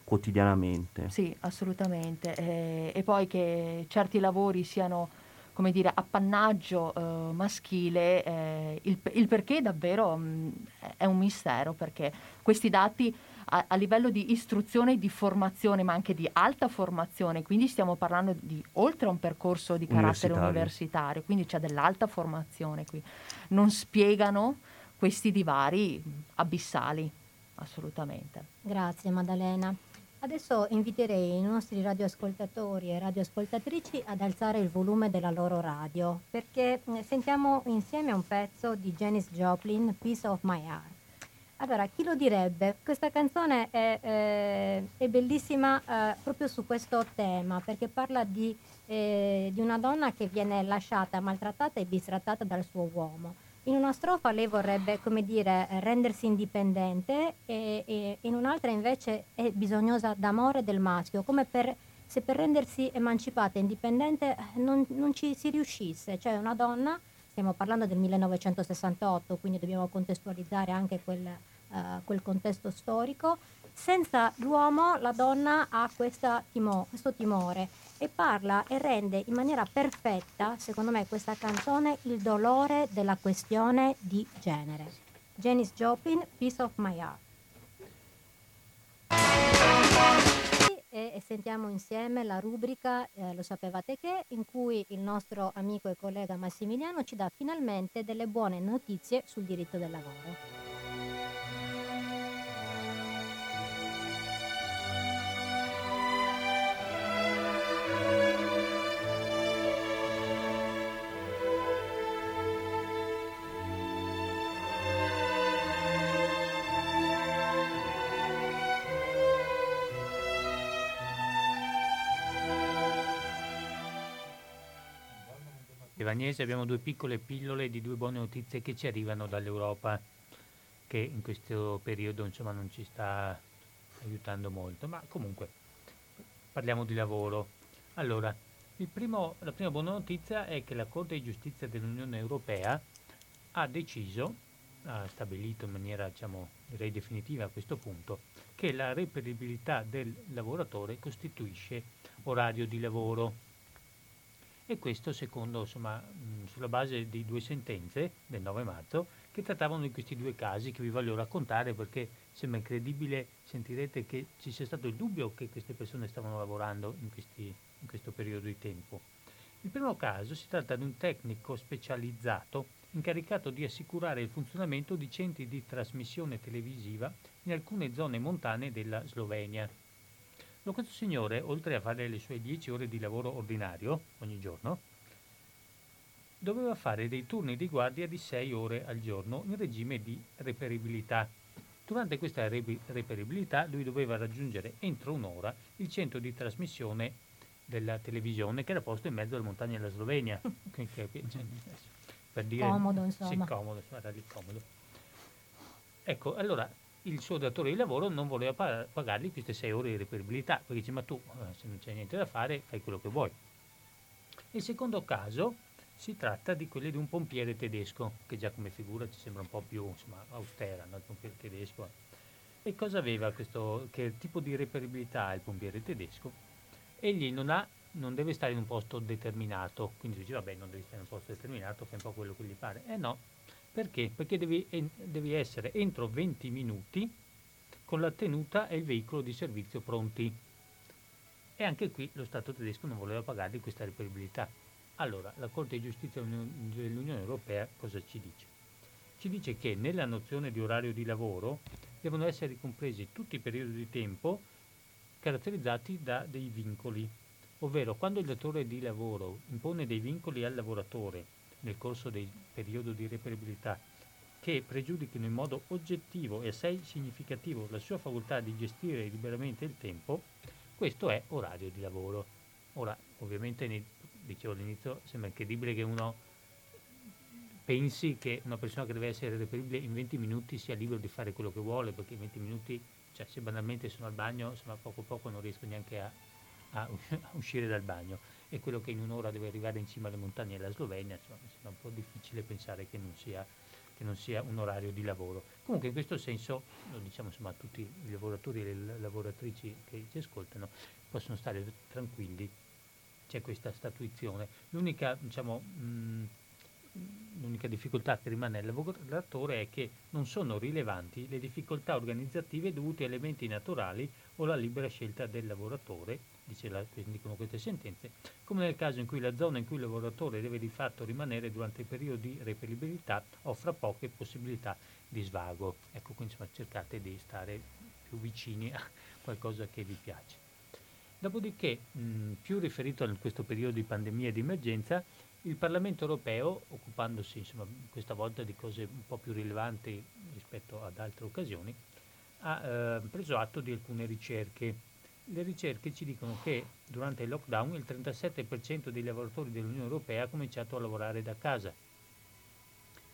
quotidianamente. Sì, assolutamente. Eh, e poi che certi lavori siano, come dire, appannaggio eh, maschile, eh, il, il perché davvero mh, è un mistero, perché questi dati A, a livello di istruzione, di formazione, ma anche di alta formazione, quindi stiamo parlando di oltre a un percorso di carattere universitario, universitario quindi c'è dell'alta formazione qui, non spiegano questi divari abissali, assolutamente. Grazie Maddalena. Adesso inviterei i nostri radioascoltatori e radioascoltatrici ad alzare il volume della loro radio, perché sentiamo insieme un pezzo di Janis Joplin, Piece of My Heart. Allora, chi lo direbbe? Questa canzone è, eh, è bellissima eh, proprio su questo tema, perché parla di, eh, di una donna che viene lasciata, maltrattata e bistrattata dal suo uomo. In una strofa lei vorrebbe, come dire, rendersi indipendente e, e in un'altra invece è bisognosa d'amore del maschio, come per, se per rendersi emancipata e indipendente non, non ci si riuscisse. Cioè una donna, stiamo parlando del millenovecentosessantotto, quindi dobbiamo contestualizzare anche quel, uh, quel contesto storico, senza l'uomo la donna ha questa timo, questo timore. E parla e rende in maniera perfetta, secondo me, questa canzone il dolore della questione di genere. Janis Joplin, Piece of My Heart. E, e sentiamo insieme la rubrica eh, Lo sapevate che?, in cui il nostro amico e collega Massimiliano ci dà finalmente delle buone notizie sul diritto del lavoro. Agnese, abbiamo due piccole pillole di due buone notizie che ci arrivano dall'Europa, che in questo periodo insomma non ci sta aiutando molto, ma comunque parliamo di lavoro. Allora, il primo, la prima buona notizia è che la Corte di Giustizia dell'Unione Europea ha deciso, ha stabilito in maniera, diciamo, direi definitiva a questo punto, che la reperibilità del lavoratore costituisce orario di lavoro. E questo secondo, insomma, mh, sulla base di due sentenze del nove marzo che trattavano di questi due casi che vi voglio raccontare, perché sembra incredibile, sentirete che ci sia stato il dubbio che queste persone stavano lavorando in, questi, in questo periodo di tempo. Il primo caso si tratta di un tecnico specializzato incaricato di assicurare il funzionamento di centri di trasmissione televisiva in alcune zone montane della Slovenia. Questo signore, oltre a fare le sue dieci ore di lavoro ordinario ogni giorno, doveva fare dei turni di guardia di sei ore al giorno in regime di reperibilità. Durante questa reperibilità lui doveva raggiungere entro un'ora il centro di trasmissione della televisione che era posto in mezzo alle montagne della Slovenia. Per dire, comodo, insomma. Sì, comodo, era lì comodo. Ecco, allora, il suo datore di lavoro non voleva pagargli queste sei ore di reperibilità, perché dice: ma tu, se non c'è niente da fare, fai quello che vuoi. Il secondo caso si tratta di quello di un pompiere tedesco, che già come figura ci sembra un po' più, insomma, austera, no? Il pompiere tedesco. E cosa aveva questo, che tipo di reperibilità ha il pompiere tedesco? Egli non ha, non deve stare in un posto determinato, quindi dice: vabbè, non devi stare in un posto determinato, fai un po' quello che gli pare. Eh no. Perché? Perché devi, en- devi essere entro venti minuti con la tenuta e il veicolo di servizio pronti. E anche qui lo Stato tedesco non voleva pagargli questa reperibilità. Allora, la Corte di Giustizia dell'Unione Europea cosa ci dice? Ci dice che nella nozione di orario di lavoro devono essere ricompresi tutti i periodi di tempo caratterizzati da dei vincoli, ovvero quando il datore di lavoro impone dei vincoli al lavoratore nel corso del periodo di reperibilità che pregiudichino in modo oggettivo e assai significativo la sua facoltà di gestire liberamente il tempo, questo è orario di lavoro. Ora, ovviamente, ne, dicevo all'inizio, sembra incredibile che uno pensi che una persona che deve essere reperibile in venti minuti sia libero di fare quello che vuole, perché in venti minuti, cioè, se banalmente sono al bagno, insomma, poco poco non riesco neanche a, a uscire dal bagno. E quello che in un'ora deve arrivare in cima alle montagne della Slovenia, insomma, mi sembra un po' difficile pensare che non sia, che non sia un orario di lavoro. Comunque in questo senso, lo diciamo, insomma, a tutti i lavoratori e le lavoratrici che ci ascoltano, possono stare tranquilli, c'è questa statuizione. L'unica, diciamo, mh, l'unica difficoltà che rimane al lavoratore è che non sono rilevanti le difficoltà organizzative dovute a elementi naturali o alla libera scelta del lavoratore, dice la, dicono queste sentenze, come nel caso in cui la zona in cui il lavoratore deve di fatto rimanere durante il periodo di reperibilità offra poche possibilità di svago. Ecco, quindi, insomma, cercate di stare più vicini a qualcosa che vi piace. Dopodiché, mh, più riferito a questo periodo di pandemia e di emergenza, il Parlamento europeo, occupandosi insomma, questa volta di cose un po' più rilevanti rispetto ad altre occasioni, ha eh, preso atto di alcune ricerche. Le ricerche ci dicono che durante il lockdown il trentasette per cento dei lavoratori dell'Unione Europea ha cominciato a lavorare da casa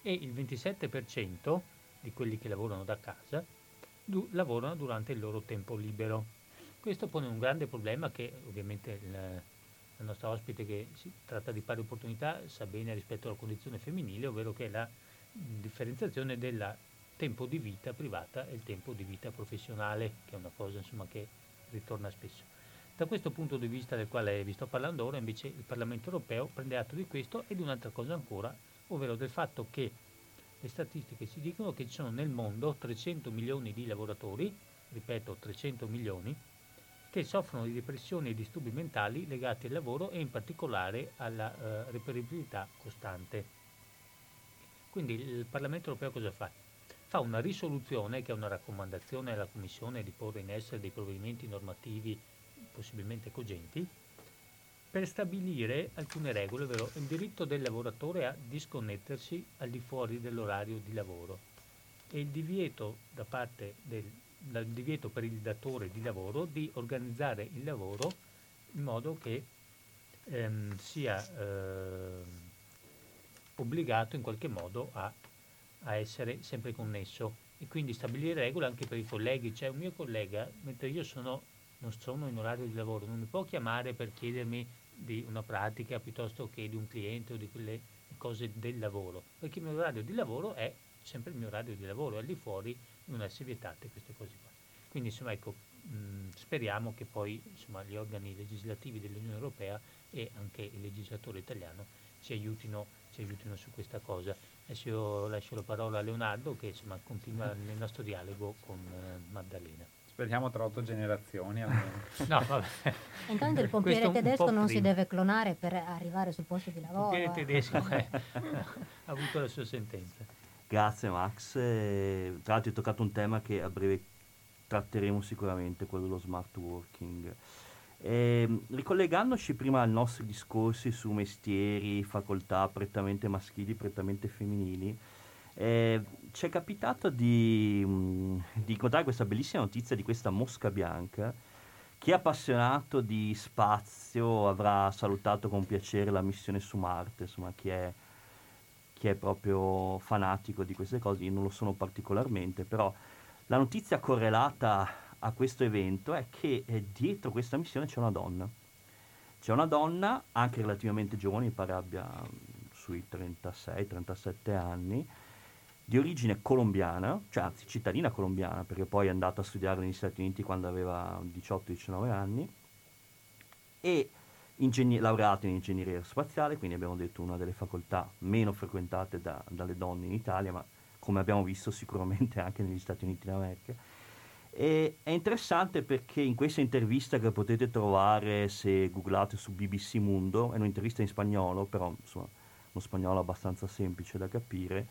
e il ventisette per cento di quelli che lavorano da casa du- lavorano durante il loro tempo libero. Questo pone un grande problema che ovviamente la, la nostra ospite, che si tratta di pari opportunità, sa bene rispetto alla condizione femminile, ovvero che è la differenziazione del tempo di vita privata e il tempo di vita professionale, che è una cosa insomma che ritorna spesso. Da questo punto di vista del quale vi sto parlando ora, invece, il Parlamento europeo prende atto di questo e di un'altra cosa ancora, ovvero del fatto che le statistiche ci dicono che ci sono nel mondo trecento milioni di lavoratori, ripeto trecento milioni, che soffrono di depressioni e disturbi mentali legati al lavoro e in particolare alla eh, reperibilità costante. Quindi il Parlamento europeo cosa fa? Fa una risoluzione, che è una raccomandazione alla Commissione di porre in essere dei provvedimenti normativi possibilmente cogenti, per stabilire alcune regole, ovvero il diritto del lavoratore a disconnettersi al di fuori dell'orario di lavoro e il divieto, da parte del, dal divieto per il datore di lavoro di organizzare il lavoro in modo che ehm, sia ehm, obbligato in qualche modo a a essere sempre connesso, e quindi stabilire regole anche per i colleghi. Cioè, un mio collega, mentre io sono non sono in orario di lavoro, non mi può chiamare per chiedermi di una pratica piuttosto che di un cliente o di quelle cose del lavoro, perché il mio orario di lavoro è sempre il mio orario di lavoro e al di fuori non è vietate queste cose qua. Quindi insomma ecco, mh, speriamo che poi insomma gli organi legislativi dell'Unione Europea e anche il legislatore italiano ci aiutino ci aiutino su questa cosa. Adesso io lascio la parola a Leonardo, che insomma continua il nostro dialogo con eh, Maddalena. Speriamo tra otto generazioni almeno. No, vabbè. Intanto il pompiere tedesco non prima. Si deve clonare per arrivare sul posto di lavoro. Il pompiere tedesco eh, ha avuto la sua sentenza. Grazie Max. Eh, tra l'altro hai toccato un tema che a breve tratteremo sicuramente, quello dello smart working. Eh, ricollegandoci prima ai nostri discorsi su mestieri, facoltà prettamente maschili, prettamente femminili, eh, ci è capitato di, mh, di incontrare questa bellissima notizia di questa mosca bianca. Chi è appassionato di spazio avrà salutato con piacere la missione su Marte, insomma chi è, chi è proprio fanatico di queste cose. Io non lo sono particolarmente, però la notizia correlata a questo evento è che eh, dietro questa missione c'è una donna. C'è una donna, anche relativamente giovane, mi pare abbia sui trentasei trentasette anni, di origine colombiana, cioè anzi cittadina colombiana, perché poi è andata a studiare negli Stati Uniti quando aveva diciotto diciannove anni, e ingegner- laureata in ingegneria spaziale, quindi abbiamo detto una delle facoltà meno frequentate da, dalle donne in Italia, ma come abbiamo visto sicuramente anche negli Stati Uniti d'America. E è interessante perché in questa intervista, che potete trovare se googlate su B B C Mundo, è un'intervista in spagnolo, però insomma uno spagnolo abbastanza semplice da capire,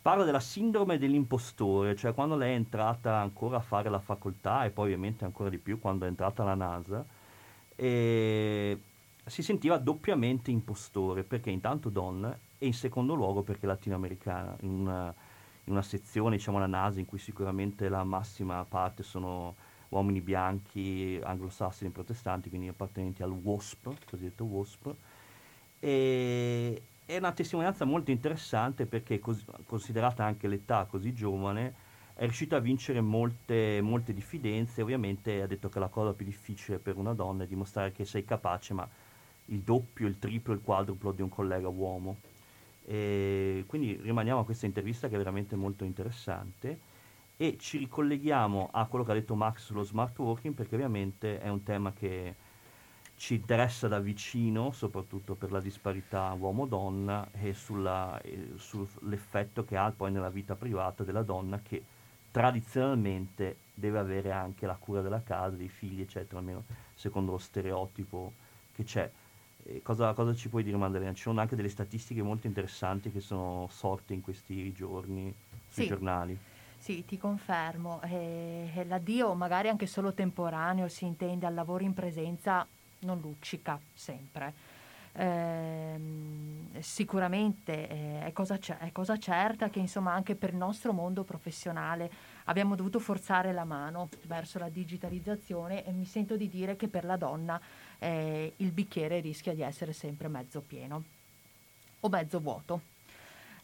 parla della sindrome dell'impostore, cioè quando lei è entrata ancora a fare la facoltà e poi ovviamente ancora di più quando è entrata alla NASA, e si sentiva doppiamente impostore, perché intanto donna e in secondo luogo perché latinoamericana, in una in una sezione, diciamo la NASA, in cui sicuramente la massima parte sono uomini bianchi, anglosassoni, protestanti, quindi appartenenti al WASP, cosiddetto WASP. E è una testimonianza molto interessante perché, cos- considerata anche l'età così giovane, è riuscita a vincere molte, molte diffidenze. Ovviamente ha detto che la cosa più difficile per una donna è dimostrare che sei capace, ma il doppio, il triplo, il quadruplo di un collega uomo. E quindi rimaniamo a questa intervista, che è veramente molto interessante, e ci ricolleghiamo a quello che ha detto Max sullo smart working, perché ovviamente è un tema che ci interessa da vicino, soprattutto per la disparità uomo-donna e, sulla, e sull'effetto che ha poi nella vita privata della donna, che tradizionalmente deve avere anche la cura della casa, dei figli eccetera, almeno secondo lo stereotipo che c'è. Cosa, cosa ci puoi dire, Maddalena? Ci sono anche delle statistiche molto interessanti che sono sorte in questi giorni sui sì. giornali. Sì, ti confermo. Eh, l'addio, magari anche solo temporaneo, si intende, al lavoro in presenza non luccica sempre. Eh, sicuramente eh, è, cosa c- è cosa certa che insomma anche per il nostro mondo professionale abbiamo dovuto forzare la mano verso la digitalizzazione, e mi sento di dire che per la donna eh, il bicchiere rischia di essere sempre mezzo pieno o mezzo vuoto.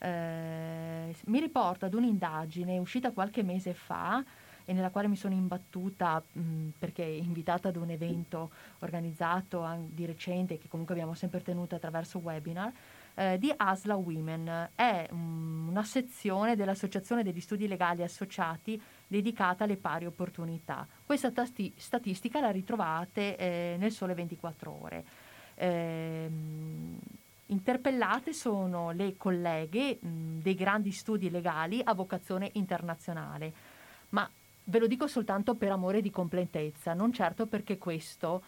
Eh, mi riporto ad un'indagine uscita qualche mese fa, e nella quale mi sono imbattuta mh, perché invitata ad un evento organizzato di recente, che comunque abbiamo sempre tenuto attraverso webinar, eh, di A S L A Women. È mh, una sezione dell'Associazione degli Studi Legali Associati dedicata alle pari opportunità. Questa tasti- statistica la ritrovate eh, nel Sole ventiquattro Ore. Eh, interpellate sono le colleghe mh, dei grandi studi legali a vocazione internazionale, ma ve lo dico soltanto per amore di completezza, non certo perché questo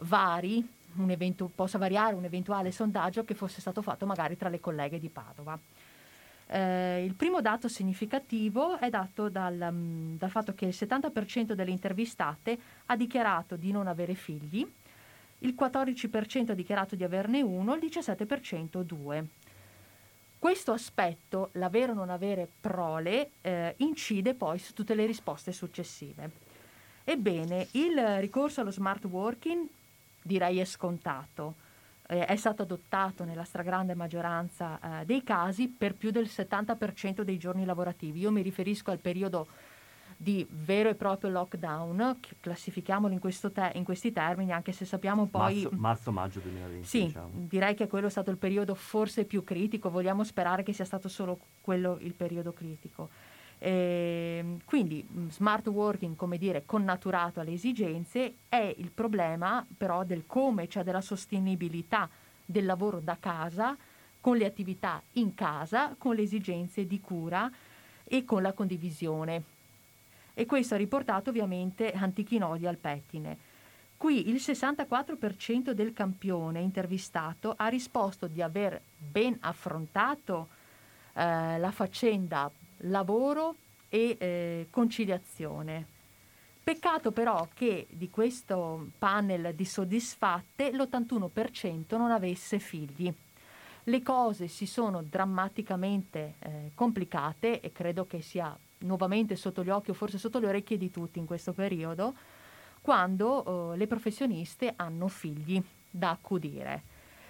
vari, un evento, possa variare un eventuale sondaggio che fosse stato fatto magari tra le colleghe di Padova. Eh, il primo dato significativo è dato dal, dal fatto che il settanta per cento delle intervistate ha dichiarato di non avere figli, il quattordici per cento ha dichiarato di averne uno, il diciassette per cento due. Questo aspetto, l'avere o non avere prole, eh, incide poi su tutte le risposte successive. Ebbene, il ricorso allo smart working direi è scontato. Eh, è stato adottato nella stragrande maggioranza eh, dei casi per più del settanta per cento dei giorni lavorativi. Io mi riferisco al periodo di vero e proprio lockdown, che classifichiamolo in, questo te- in questi termini, anche se sappiamo poi... Marzo-maggio duemilaventi, sì, diciamo. Direi che quello è stato il periodo forse più critico, vogliamo sperare che sia stato solo quello il periodo critico. E quindi smart working, come dire, connaturato alle esigenze, è il problema però del come, cioè della sostenibilità del lavoro da casa, con le attività in casa, con le esigenze di cura e con la condivisione. E questo ha riportato ovviamente antichi nodi al pettine. Qui il sessantaquattro per cento del campione intervistato ha risposto di aver ben affrontato eh, la faccenda lavoro e eh, conciliazione. Peccato però che di questo panel di soddisfatte l'ottantuno per cento non avesse figli. Le cose si sono drammaticamente eh, complicate, e credo che sia nuovamente sotto gli occhi, o forse sotto le orecchie di tutti in questo periodo, quando eh, le professioniste hanno figli da accudire.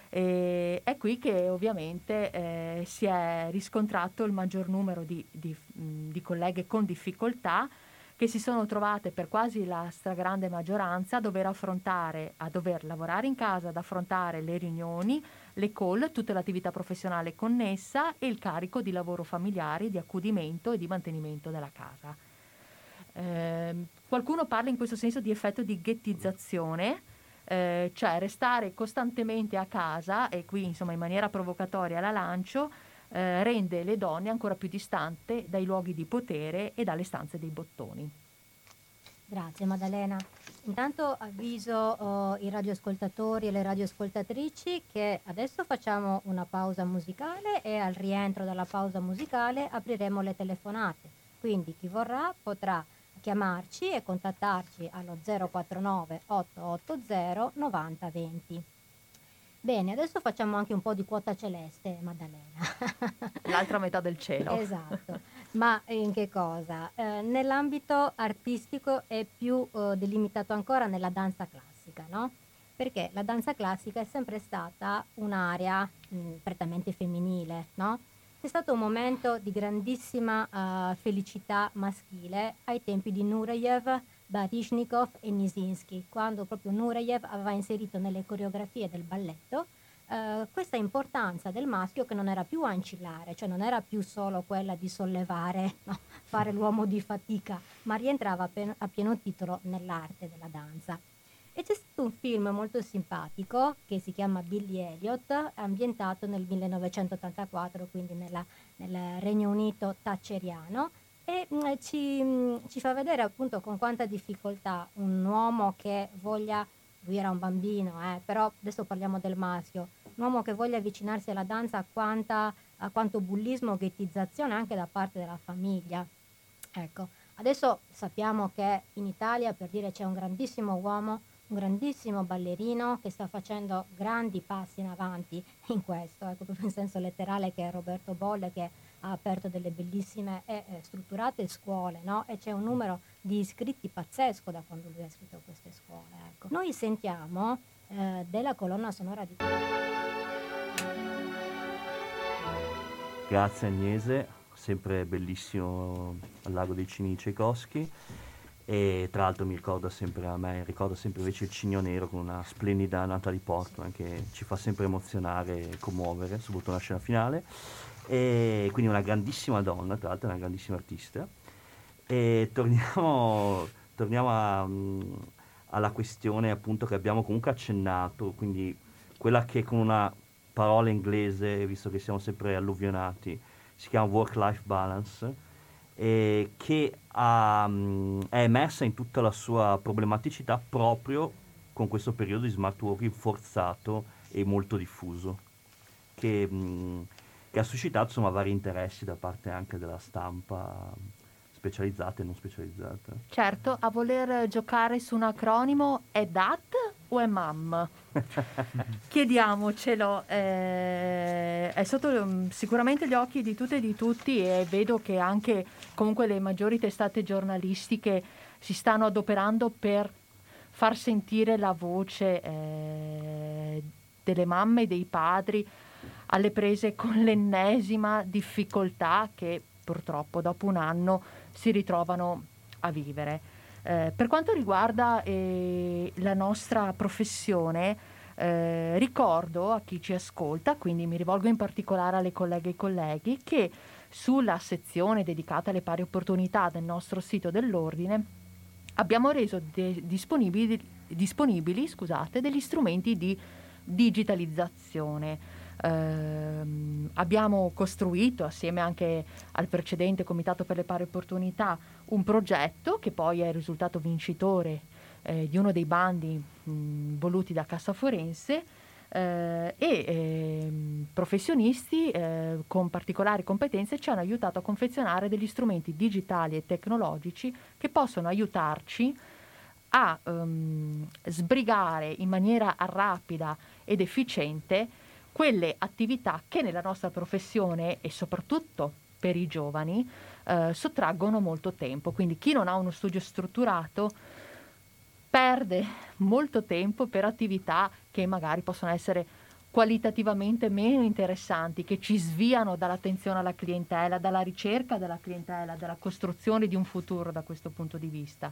E è qui che ovviamente eh, si è riscontrato il maggior numero di, di, di colleghe con difficoltà, che si sono trovate per quasi la stragrande maggioranza a dover affrontare, a dover lavorare in casa, ad affrontare le riunioni, le call, tutta l'attività professionale connessa e il carico di lavoro familiare, di accudimento e di mantenimento della casa. Eh, qualcuno parla in questo senso di effetto di ghettizzazione, eh, cioè restare costantemente a casa, e qui insomma in maniera provocatoria la lancio, Eh, rende le donne ancora più distante dai luoghi di potere e dalle stanze dei bottoni. Grazie Maddalena. Intanto avviso oh, i radioascoltatori e le radioascoltatrici che adesso facciamo una pausa musicale, e al rientro dalla pausa musicale apriremo le telefonate. Quindi chi vorrà potrà chiamarci e contattarci allo zero quattro nove otto otto zero nove zero due zero. Bene, adesso facciamo anche un po' di quota celeste, Maddalena. L'altra metà del cielo. Esatto. Ma in che cosa? Eh, nell'ambito artistico è più eh, delimitato ancora nella danza classica, no? Perché la danza classica è sempre stata un'area mh, prettamente femminile, no? C'è stato un momento di grandissima eh, felicità maschile ai tempi di Nureyev, Baryshnikov e Nijinsky, quando proprio Nureyev aveva inserito nelle coreografie del balletto eh, questa importanza del maschio, che non era più ancillare, cioè non era più solo quella di sollevare, no? Fare l'uomo di fatica, ma rientrava pe- a pieno titolo nell'arte della danza. E c'è stato un film molto simpatico che si chiama Billy Elliot, ambientato nel millenovecentottantaquattro, quindi nella, nel Regno Unito thatcheriano, e mh, ci, mh, ci fa vedere appunto con quanta difficoltà un uomo che voglia, lui era un bambino, eh, però adesso parliamo del maschio, un uomo che voglia avvicinarsi alla danza, a, quanta, a quanto bullismo, ghettizzazione anche da parte della famiglia. Ecco, adesso sappiamo che in Italia, per dire, c'è un grandissimo uomo, un grandissimo ballerino che sta facendo grandi passi in avanti in questo, ecco, proprio in senso letterale, che è Roberto Bolle, che ha aperto delle bellissime e eh, strutturate scuole, no? E c'è un numero di iscritti pazzesco da quando lui ha scritto queste scuole, ecco. Noi sentiamo eh, della colonna sonora di... Grazie Agnese, sempre bellissimo al Lago dei Cigni Tchaikovsky, e tra l'altro mi ricorda sempre a me, ricorda sempre invece il Cigno Nero con una splendida Natalie Portman che ci fa sempre emozionare e commuovere, soprattutto nella scena finale. E quindi una grandissima donna, tra l'altro una grandissima artista. E torniamo, torniamo a, mh, alla questione appunto che abbiamo comunque accennato, quindi quella che con una parola inglese, visto che siamo sempre alluvionati, si chiama work-life balance, eh, che ha, mh, è emersa in tutta la sua problematicità proprio con questo periodo di smart working forzato e molto diffuso, che... Mh, che ha suscitato insomma vari interessi da parte anche della stampa specializzata e non specializzata. Certo, a voler giocare su un acronimo è D A T o è M A M? Chiediamocelo, eh, è sotto sicuramente gli occhi di tutte e di tutti, e vedo che anche comunque le maggiori testate giornalistiche si stanno adoperando per far sentire la voce eh, delle mamme e dei padri alle prese con l'ennesima difficoltà che purtroppo dopo un anno si ritrovano a vivere. Eh, per quanto riguarda eh, la nostra professione, eh, ricordo a chi ci ascolta, quindi mi rivolgo in particolare alle colleghe e colleghi, che sulla sezione dedicata alle pari opportunità del nostro sito dell'Ordine abbiamo reso de- disponibili, disponibili scusate, degli strumenti di digitalizzazione. Uh, abbiamo costruito assieme anche al precedente Comitato per le Pari Opportunità un progetto che poi è risultato vincitore eh, di uno dei bandi mh, voluti da Cassa Forense, eh, e eh, professionisti eh, con particolari competenze ci hanno aiutato a confezionare degli strumenti digitali e tecnologici che possono aiutarci a um, sbrigare in maniera rapida ed efficiente quelle attività che nella nostra professione e soprattutto per i giovani eh, sottraggono molto tempo. Quindi chi non ha uno studio strutturato perde molto tempo per attività che magari possono essere qualitativamente meno interessanti, che ci sviano dall'attenzione alla clientela, dalla ricerca della clientela, dalla costruzione di un futuro da questo punto di vista.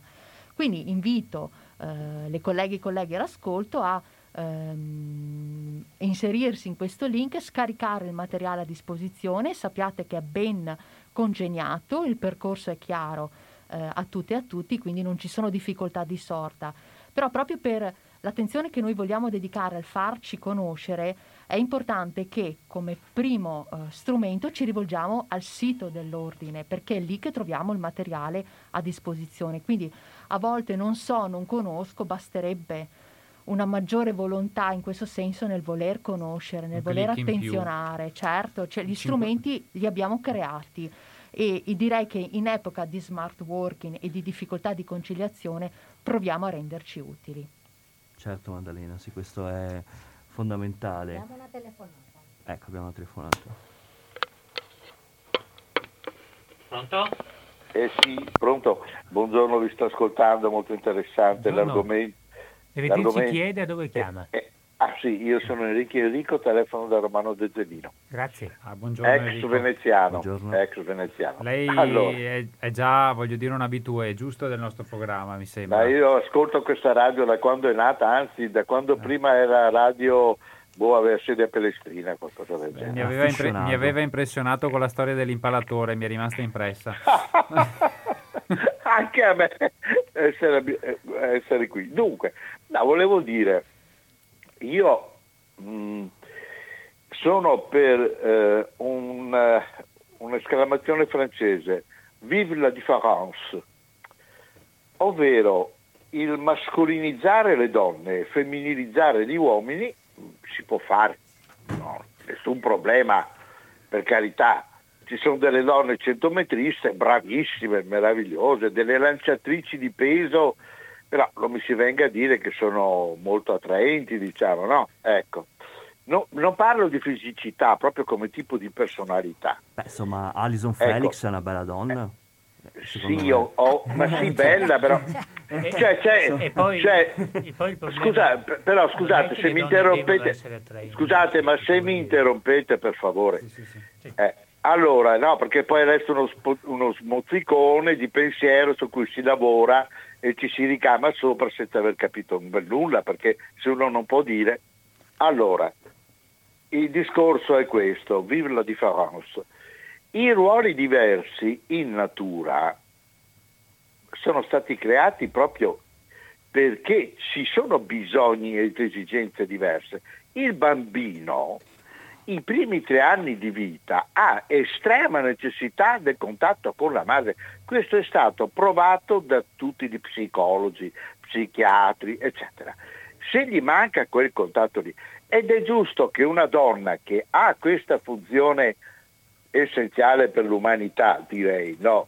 Quindi invito eh, le colleghe e i colleghi all'ascolto a Ehm, inserirsi in questo link, scaricare il materiale a disposizione. Sappiate che è ben congegnato, il percorso è chiaro eh, a tutte e a tutti, quindi non ci sono difficoltà di sorta, però proprio per l'attenzione che noi vogliamo dedicare al farci conoscere è importante che come primo eh, strumento ci rivolgiamo al sito dell'Ordine, perché è lì che troviamo il materiale a disposizione. Quindi a volte non so, non conosco, basterebbe una maggiore volontà in questo senso nel voler conoscere, nel voler attenzionare. Certo, cioè gli strumenti li abbiamo creati e, e direi che in epoca di smart working e di difficoltà di conciliazione proviamo a renderci utili. Certo Maddalena, sì, questo è fondamentale. Abbiamo una telefonata. Ecco, abbiamo una telefonata. Pronto? Eh sì, pronto. Buongiorno, vi sto ascoltando, molto interessante. Buongiorno. L'argomento. Deve dirci chi è, da dove chiama. Eh, eh, ah sì, io sono Enrico Enrico, telefono da Romano Dezzelino. Grazie. Ah, buongiorno, ex Enrico. Veneziano. Buongiorno. Ex veneziano. Lei allora è, è già, voglio dire, un abitué, giusto, del nostro programma, mi sembra. Ma io ascolto questa radio da quando è nata, anzi da quando ah. prima era radio... Boh, aveva sede a Pelestrina, qualcosa del genere. Mi aveva, impre- mi aveva impressionato con la storia dell'impalatore, mi è rimasta impressa. Anche a me essere, essere qui. Dunque, no, volevo dire, io mh, sono per eh, un, un'esclamazione francese, vive la différence, ovvero il mascolinizzare le donne, femminilizzare gli uomini. Si può fare, no, nessun problema, per carità, ci sono delle donne centometriste bravissime, meravigliose, delle lanciatrici di peso, però non mi si venga a dire che sono molto attraenti, diciamo, no? Ecco. No, non parlo di fisicità, proprio come tipo di personalità. Beh, insomma, Alison Felix, ecco, è una bella donna. Eh. Sì, io, oh, ma sì, bella, però e, cioè, cioè, e poi, cioè, e poi il problema, scusa, però scusate se mi interrompete, scusate ma se mi interrompete per favore, sì, sì, sì. Eh, allora no, perché poi resta uno, uno smozzicone di pensiero su cui si lavora e ci si ricama sopra senza aver capito nulla, perché se uno non può dire, allora il discorso è questo: vive la differenza. I ruoli diversi in natura sono stati creati proprio perché ci sono bisogni ed esigenze diverse. Il bambino, i primi tre anni di vita, ha estrema necessità del contatto con la madre. Questo è stato provato da tutti gli psicologi, psichiatri, eccetera. Se gli manca quel contatto lì, ed è giusto che una donna che ha questa funzione essenziale per l'umanità, direi, no,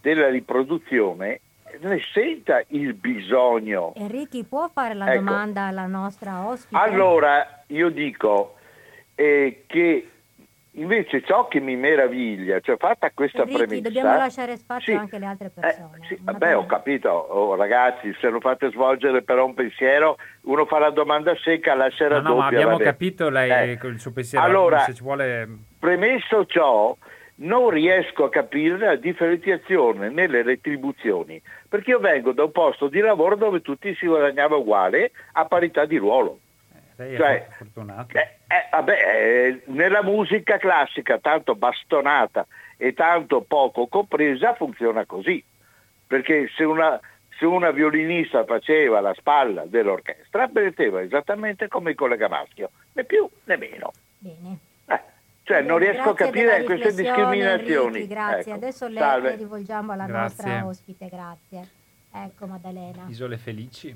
della riproduzione, ne senta il bisogno. Enrico, può fare la, ecco, domanda alla nostra ospite? Allora, io dico eh, che invece ciò che mi meraviglia, cioè fatta questa Enrico, premessa... dobbiamo lasciare spazio, sì, anche alle altre persone. Eh, sì, vabbè, ho capito, oh, ragazzi, se lo fate svolgere però un pensiero, uno fa la domanda secca, la sera no, no, doppia. No, ma abbiamo vabbè. capito lei, eh. il suo pensiero, allora, se ci vuole... Premesso ciò, non riesco a capire la differenziazione nelle retribuzioni, perché io vengo da un posto di lavoro dove tutti si guadagnava uguale a parità di ruolo. Eh, lei cioè, è fortunato. Eh, eh, vabbè, eh, nella musica classica, tanto bastonata e tanto poco compresa, funziona così, perché se una, se una violinista faceva la spalla dell'orchestra, meriteva esattamente come il collega maschio, né più né meno. Bene. Cioè, non riesco grazie a capire queste discriminazioni. Enrico, grazie, ecco. Adesso le, le rivolgiamo alla grazie. nostra ospite, grazie. Ecco Maddalena. Isole felici.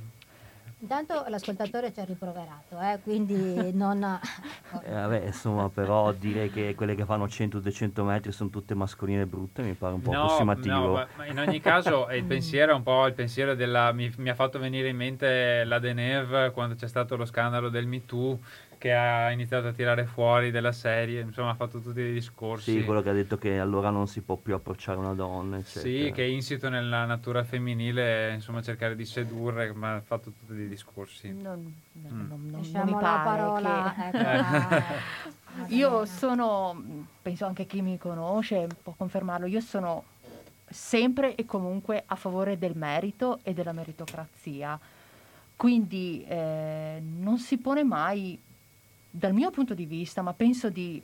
Intanto l'ascoltatore ci ha riproverato, eh, quindi non... eh, vabbè, insomma, però dire che quelle che fanno cento duecento metri sono tutte mascoline brutte mi pare un po' no, approssimativo. No, ma, ma in ogni caso il pensiero è un po' il pensiero della... Mi, mi ha fatto venire in mente la Deneuve quando c'è stato lo scandalo del Me Too, che ha iniziato a tirare fuori della serie, insomma ha fatto tutti dei discorsi. Sì, quello che ha detto che allora non si può più approcciare una donna, eccetera. Sì, che è insito nella natura femminile, insomma cercare di sedurre, ma ha fatto tutti dei discorsi. Non, non, mm. non, non, non mi pare la parola. Che... Ecco. Io sono, penso anche chi mi conosce può confermarlo, io sono sempre e comunque a favore del merito e della meritocrazia, quindi eh, non si pone mai... Dal mio punto di vista, ma penso di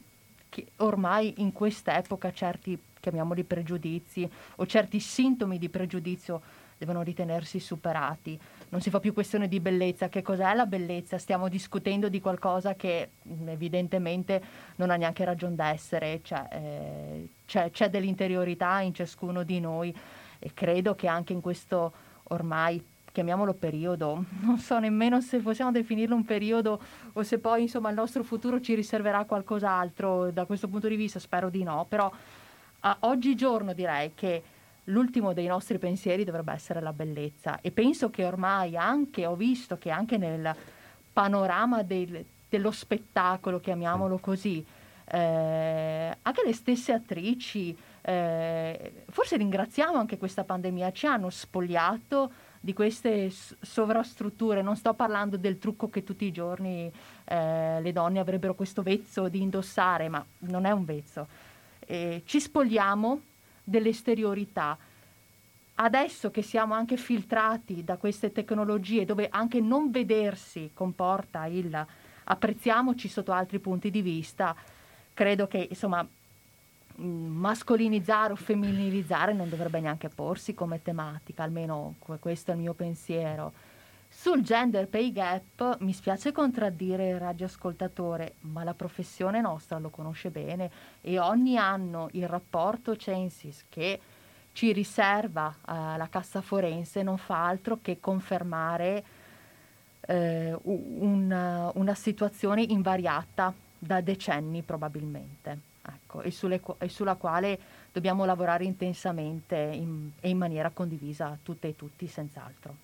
che ormai in quest'epoca certi, chiamiamoli pregiudizi, o certi sintomi di pregiudizio devono ritenersi superati. Non si fa più questione di bellezza. Che cos'è la bellezza? Stiamo discutendo di qualcosa che evidentemente non ha neanche ragion d'essere. Cioè, eh, c'è, c'è dell'interiorità in ciascuno di noi e credo che anche in questo ormai, chiamiamolo periodo, non so nemmeno se possiamo definirlo un periodo o se poi insomma il nostro futuro ci riserverà qualcos'altro, da questo punto di vista spero di no, però a oggigiorno direi che l'ultimo dei nostri pensieri dovrebbe essere la bellezza e penso che ormai anche, ho visto che anche nel panorama del, dello spettacolo, chiamiamolo così, eh, anche le stesse attrici, eh, forse ringraziamo anche questa pandemia, ci hanno spogliato di queste sovrastrutture. Non sto parlando del trucco che tutti i giorni eh, le donne avrebbero questo vezzo di indossare, ma non è un vezzo. Eh, ci spogliamo dell'esteriorità. Adesso che siamo anche filtrati da queste tecnologie, dove anche non vedersi comporta il apprezziamoci sotto altri punti di vista, credo che insomma mascolinizzare o femminilizzare non dovrebbe neanche porsi come tematica, almeno questo è il mio pensiero. Sul gender pay gap mi spiace contraddire il radioascoltatore, ma la professione nostra lo conosce bene e ogni anno il rapporto Censis che ci riserva eh, la Cassa Forense non fa altro che confermare eh, un, una situazione invariata da decenni probabilmente. Ecco. ecco, e, sulle, e sulla quale dobbiamo lavorare intensamente in, e in maniera condivisa tutte e tutti, senz'altro.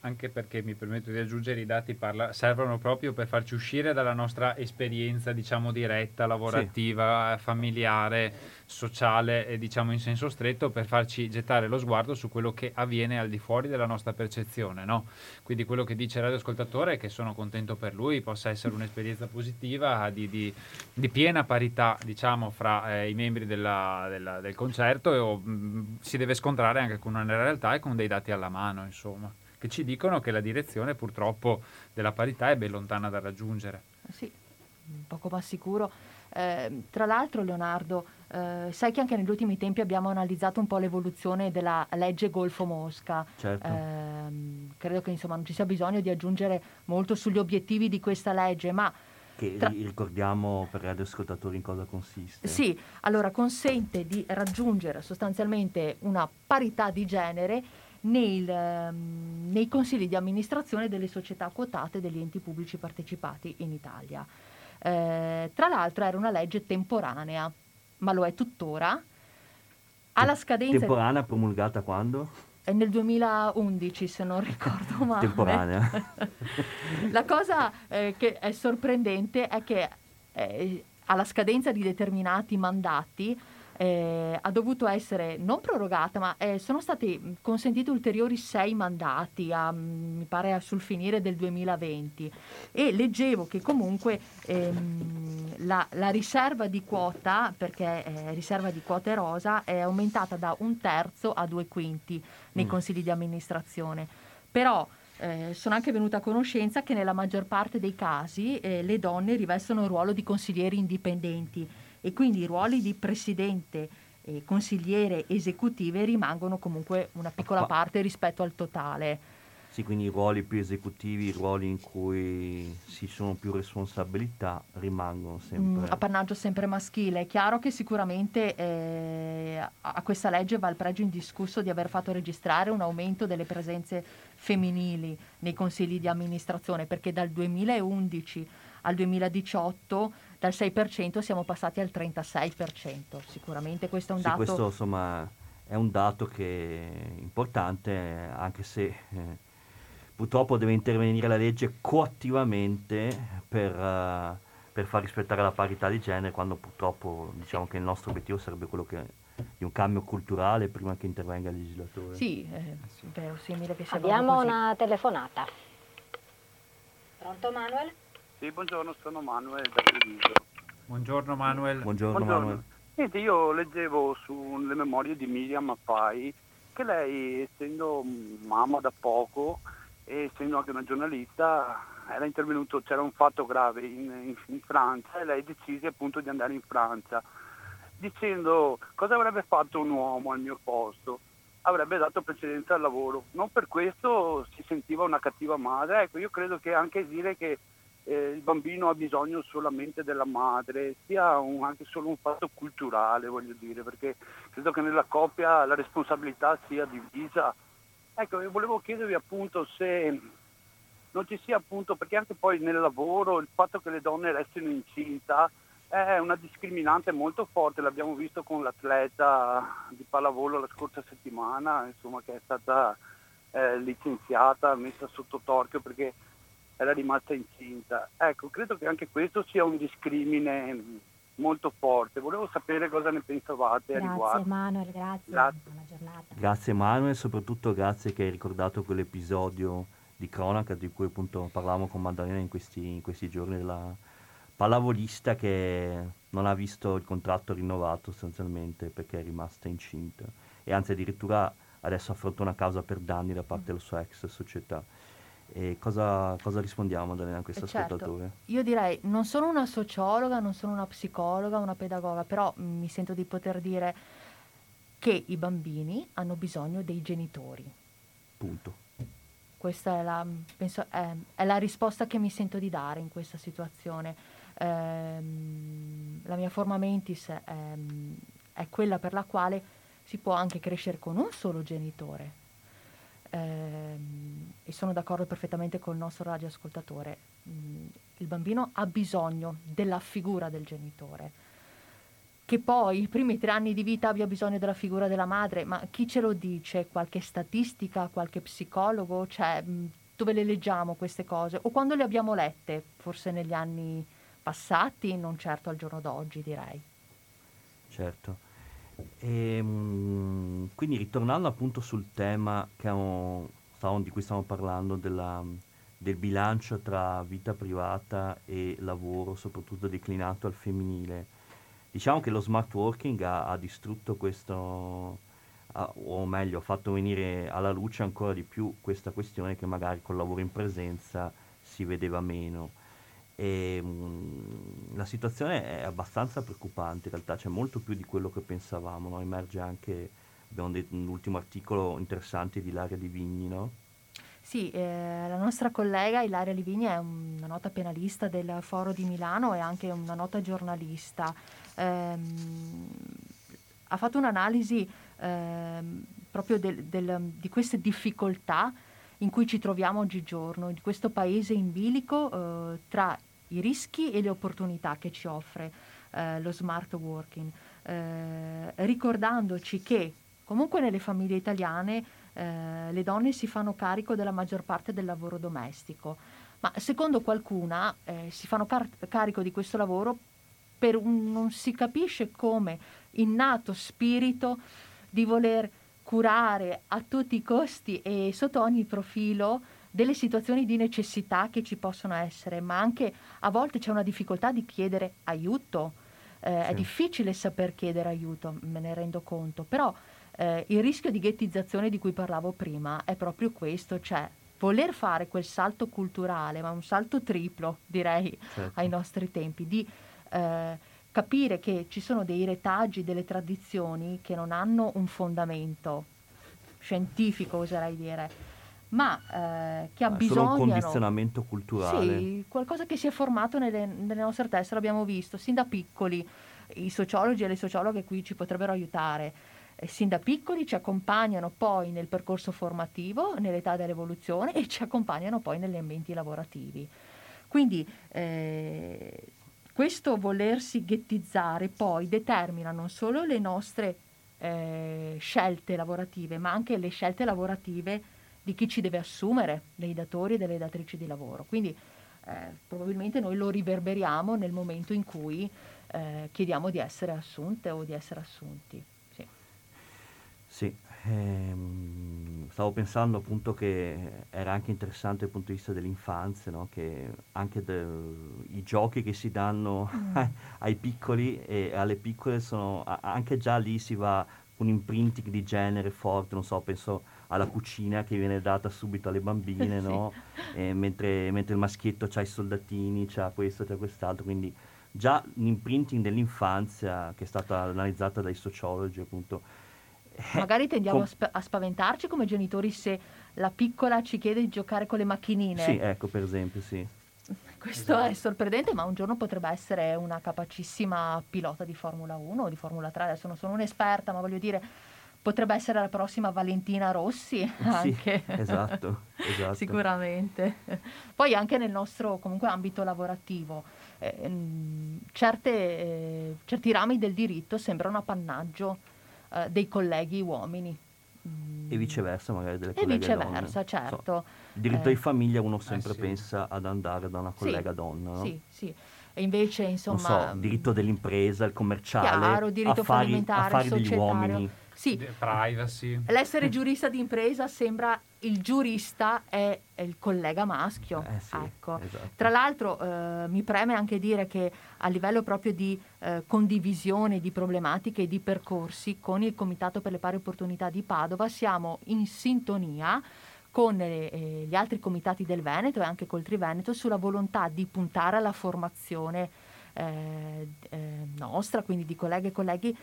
Anche perché, mi permetto di aggiungere, i dati parla- servono proprio per farci uscire dalla nostra esperienza, diciamo, diretta, lavorativa, sì, familiare, sociale, eh, diciamo in senso stretto, per farci gettare lo sguardo su quello che avviene al di fuori della nostra percezione, no? Quindi quello che dice il radioascoltatore, che sono contento per lui, possa essere un'esperienza positiva di, di, di piena parità, diciamo, fra eh, i membri della, della, del concerto, e o, mh, si deve scontrare anche con una realtà e con dei dati alla mano, insomma, che ci dicono che la direzione purtroppo della parità è ben lontana da raggiungere. Sì, poco ma sicuro. Eh, tra l'altro, Leonardo, eh, sai che anche negli ultimi tempi abbiamo analizzato un po' l'evoluzione della legge Golfo-Mosca. Certo. Eh, credo che, insomma, non ci sia bisogno di aggiungere molto sugli obiettivi di questa legge, ma... Che tra... ricordiamo per gli ascoltatori in cosa consiste. Sì, allora consente di raggiungere sostanzialmente una parità di genere Nel, um, nei consigli di amministrazione delle società quotate degli enti pubblici partecipati in Italia. Eh, tra l'altro era una legge temporanea, ma lo è tuttora. Alla scadenza temporanea di... promulgata quando? È nel duemilaundici, se non ricordo male. Temporanea. La cosa eh, che è sorprendente è che eh, alla scadenza di determinati mandati Eh, ha dovuto essere non prorogata, ma eh, sono stati consentiti ulteriori sei mandati a, mi pare a, sul finire del duemilaventi, e leggevo che comunque ehm, la, la riserva di quota, perché eh, riserva di quota rosa, è aumentata da un terzo a due quinti nei mm. consigli di amministrazione. Però eh, sono anche venuta a conoscenza che nella maggior parte dei casi eh, le donne rivestono il ruolo di consiglieri indipendenti, e quindi i ruoli di presidente e consigliere esecutive rimangono comunque una piccola parte rispetto al totale. Sì, quindi i ruoli più esecutivi, i ruoli in cui ci sono più responsabilità, rimangono sempre... Mm, appannaggio sempre maschile. È chiaro che sicuramente eh, a questa legge va il pregio indiscusso di aver fatto registrare un aumento delle presenze femminili nei consigli di amministrazione, perché dal duemilaundici al duemiladiciotto dal sei per cento siamo passati al trentasei per cento. Sicuramente questo è un sì, dato... Questo, insomma, è un dato che è importante, anche se eh, purtroppo deve intervenire la legge coattivamente per, uh, per far rispettare la parità di genere, quando purtroppo diciamo che il nostro obiettivo sarebbe quello che... di un cambio culturale prima che intervenga il legislatore. Sì, eh, sì. Verosimile che sia. Abbiamo una telefonata. Pronto, Manuel? Sì, buongiorno, sono Manuel da Treviso. Buongiorno Manuel. Buongiorno, buongiorno. Manuel. Senti, io leggevo sulle memorie di Miriam Mappai che lei, essendo mamma da poco e essendo anche una giornalista, era intervenuto, c'era un fatto grave in, in Francia, e lei decise appunto di andare in Francia, dicendo: cosa avrebbe fatto un uomo al mio posto? Avrebbe dato precedenza al lavoro. Non per questo si sentiva una cattiva madre. Ecco, io credo che anche dire che Eh, il bambino ha bisogno solamente della madre sia un, anche solo un fatto culturale, voglio dire, perché credo che nella coppia la responsabilità sia divisa. Ecco, io volevo chiedervi appunto se non ci sia appunto, perché anche poi nel lavoro il fatto che le donne restino incinta è una discriminante molto forte, l'abbiamo visto con l'atleta di pallavolo la scorsa settimana, insomma, che è stata eh, licenziata, messa sotto torchio perché era rimasta incinta. Ecco, credo che anche questo sia un discrimine molto forte. Volevo sapere cosa ne pensavate a riguardo. Grazie Manuel, grazie. Grazie. Buona giornata. Grazie Manuel, soprattutto grazie che hai ricordato quell'episodio di cronaca di cui appunto parlavamo con Maddalena in questi, in questi giorni, della pallavolista che non ha visto il contratto rinnovato sostanzialmente perché è rimasta incinta, e anzi addirittura adesso affronta una causa per danni da parte mm. della sua ex società. E cosa, cosa rispondiamo a questo certo. ascoltatore? Io direi, non sono una sociologa, non sono una psicologa, una pedagoga, però mi sento di poter dire che i bambini hanno bisogno dei genitori. Punto. Questa è la, penso, è, è la risposta che mi sento di dare in questa situazione. Ehm, la mia forma mentis è, è quella per la quale si può anche crescere con un solo genitore. E sono d'accordo perfettamente con il nostro radioascoltatore. Il bambino ha bisogno della figura del genitore. che poi i primi tre anni di vita abbia bisogno della figura della madre, ma chi ce lo dice? Qualche statistica, qualche psicologo? Cioè, dove le leggiamo queste cose? O quando le abbiamo lette? Forse negli anni passati, non certo al giorno d'oggi, direi. Certo. E, quindi ritornando appunto sul tema che ho, stavo, di cui stiamo parlando, della, del bilancio tra vita privata e lavoro, soprattutto declinato al femminile, diciamo che lo smart working ha, ha distrutto questo, ha, o meglio ha fatto venire alla luce ancora di più questa questione che magari col lavoro in presenza si vedeva meno. E, mh, la situazione è abbastanza preoccupante in realtà, c'è molto più di quello che pensavamo, no? Emerge anche, abbiamo detto, un ultimo articolo interessante di Ilaria Livigni, no? Sì, eh, la nostra collega Ilaria Livigni è una nota penalista del Foro di Milano e anche una nota giornalista, eh, ha fatto un'analisi eh, proprio del, del, di queste difficoltà in cui ci troviamo oggigiorno, di questo paese in bilico eh, tra i rischi e le opportunità che ci offre eh, lo smart working, eh, ricordandoci che comunque nelle famiglie italiane eh, le donne si fanno carico della maggior parte del lavoro domestico, ma secondo qualcuna eh, si fanno car- carico di questo lavoro per un non si capisce come innato spirito di voler curare a tutti i costi e sotto ogni profilo delle situazioni di necessità che ci possono essere, ma anche a volte c'è una difficoltà di chiedere aiuto, eh, sì. È difficile saper chiedere aiuto, me ne rendo conto, però eh, il rischio di ghettizzazione di cui parlavo prima è proprio questo, cioè voler fare quel salto culturale, ma un salto triplo direi, certo, ai nostri tempi, di eh, capire che ci sono dei retaggi, delle tradizioni che non hanno un fondamento scientifico, oserei dire, ma eh, che abbisognano... Solo un condizionamento culturale. Sì, qualcosa che si è formato nelle, nelle nostre teste, l'abbiamo visto, sin da piccoli, i sociologi e le sociologhe qui ci potrebbero aiutare, eh, sin da piccoli ci accompagnano poi nel percorso formativo, nell'età dell'evoluzione, e ci accompagnano poi negli ambienti lavorativi. Quindi... Eh, questo volersi ghettizzare poi determina non solo le nostre eh, scelte lavorative, ma anche le scelte lavorative di chi ci deve assumere, dei datori e delle datrici di lavoro. Quindi eh, probabilmente noi lo riverberiamo nel momento in cui eh, chiediamo di essere assunte o di essere assunti. Sì, sì, ehm, stavo pensando appunto che era anche interessante dal punto di vista dell'infanzia, no? Che anche del... i giochi che si danno mm. ai piccoli e alle piccole sono anche già lì, si va un imprinting di genere forte, non so, penso alla cucina che viene data subito alle bambine, sì, no? E mentre, mentre il maschietto c'ha i soldatini, c'ha questo, c'ha quest'altro, quindi già l'imprinting dell'infanzia che è stata analizzata dai sociologi appunto. Magari tendiamo Com- a, sp- a spaventarci come genitori se la piccola ci chiede di giocare con le macchinine. Sì, ecco, per esempio, sì. Questo, esatto, è sorprendente, ma un giorno potrebbe essere una capacissima pilota di Formula uno o di Formula tre, adesso non sono un'esperta, ma voglio dire, potrebbe essere la prossima Valentina Rossi anche. Sì, esatto, esatto. Sicuramente. Poi anche nel nostro comunque ambito lavorativo, eh, certe, eh, certi rami del diritto sembrano appannaggio eh, dei colleghi uomini. E viceversa magari delle e colleghe donne. E viceversa, certo. So, il diritto eh. di famiglia uno sempre eh sì. pensa ad andare da una collega, sì, donna, no? Sì, sì. E invece, insomma... Non so, il diritto dell'impresa, il commerciale, chiaro, diritto affari, affari degli uomini. Sì. De- privacy. L'essere giurista di impresa sembra il giurista è il collega maschio. Eh sì, ecco. Esatto. Tra l'altro eh, mi preme anche dire che a livello proprio di eh, condivisione di problematiche e di percorsi con il Comitato per le Pari Opportunità di Padova siamo in sintonia con eh, gli altri comitati del Veneto e anche col Triveneto sulla volontà di puntare alla formazione eh, eh, nostra, quindi di colleghe e colleghi,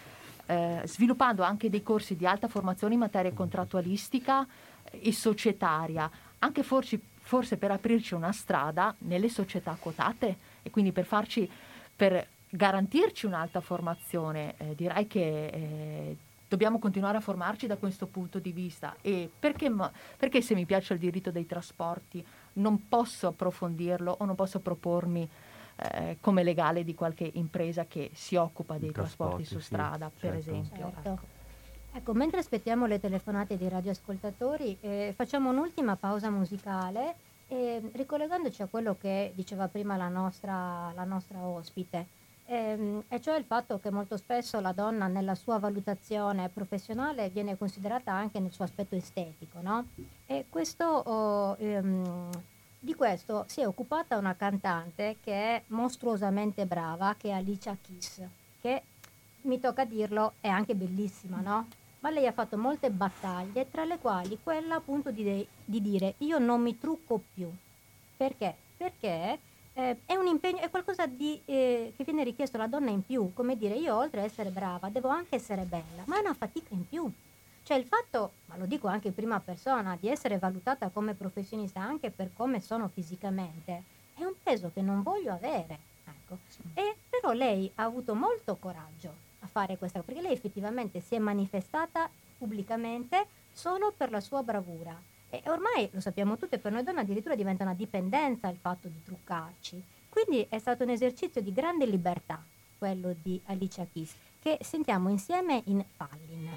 eh, sviluppando anche dei corsi di alta formazione in materia contrattualistica e societaria, anche forse, forse per aprirci una strada nelle società quotate e quindi per farci, per garantirci un'alta formazione. Eh, direi che eh, dobbiamo continuare a formarci da questo punto di vista. E perché, perché se mi piace il diritto dei trasporti non posso approfondirlo o non posso propormi eh, come legale di qualche impresa che si occupa dei trasporti, trasporti su strada, sì, per certo. esempio. Certo. Ecco. Ecco, mentre aspettiamo le telefonate dei radioascoltatori, eh, facciamo un'ultima pausa musicale, eh, ricollegandoci a quello che diceva prima la nostra, la nostra ospite, eh, e cioè il fatto che molto spesso la donna nella sua valutazione professionale viene considerata anche nel suo aspetto estetico, no? E questo, oh, ehm, di questo si è occupata una cantante che è mostruosamente brava, che è Alicia Keys, che, mi tocca dirlo, è anche bellissima, no? Ma lei ha fatto molte battaglie, tra le quali quella appunto di, de- di dire io non mi trucco più. Perché? Perché eh, è un impegno, è qualcosa di, eh, che viene richiesto alla donna in più, come dire io oltre a essere brava devo anche essere bella, ma è una fatica in più. Cioè il fatto, ma lo dico anche in prima persona, di essere valutata come professionista anche per come sono fisicamente, è un peso che non voglio avere, ecco. Sì. E però lei ha avuto molto coraggio a fare questa, perché lei effettivamente si è manifestata pubblicamente solo per la sua bravura, e ormai lo sappiamo tutti, per noi donne addirittura diventa una dipendenza il fatto di truccarci, quindi è stato un esercizio di grande libertà quello di Alicia Keys, che sentiamo insieme in Fallin.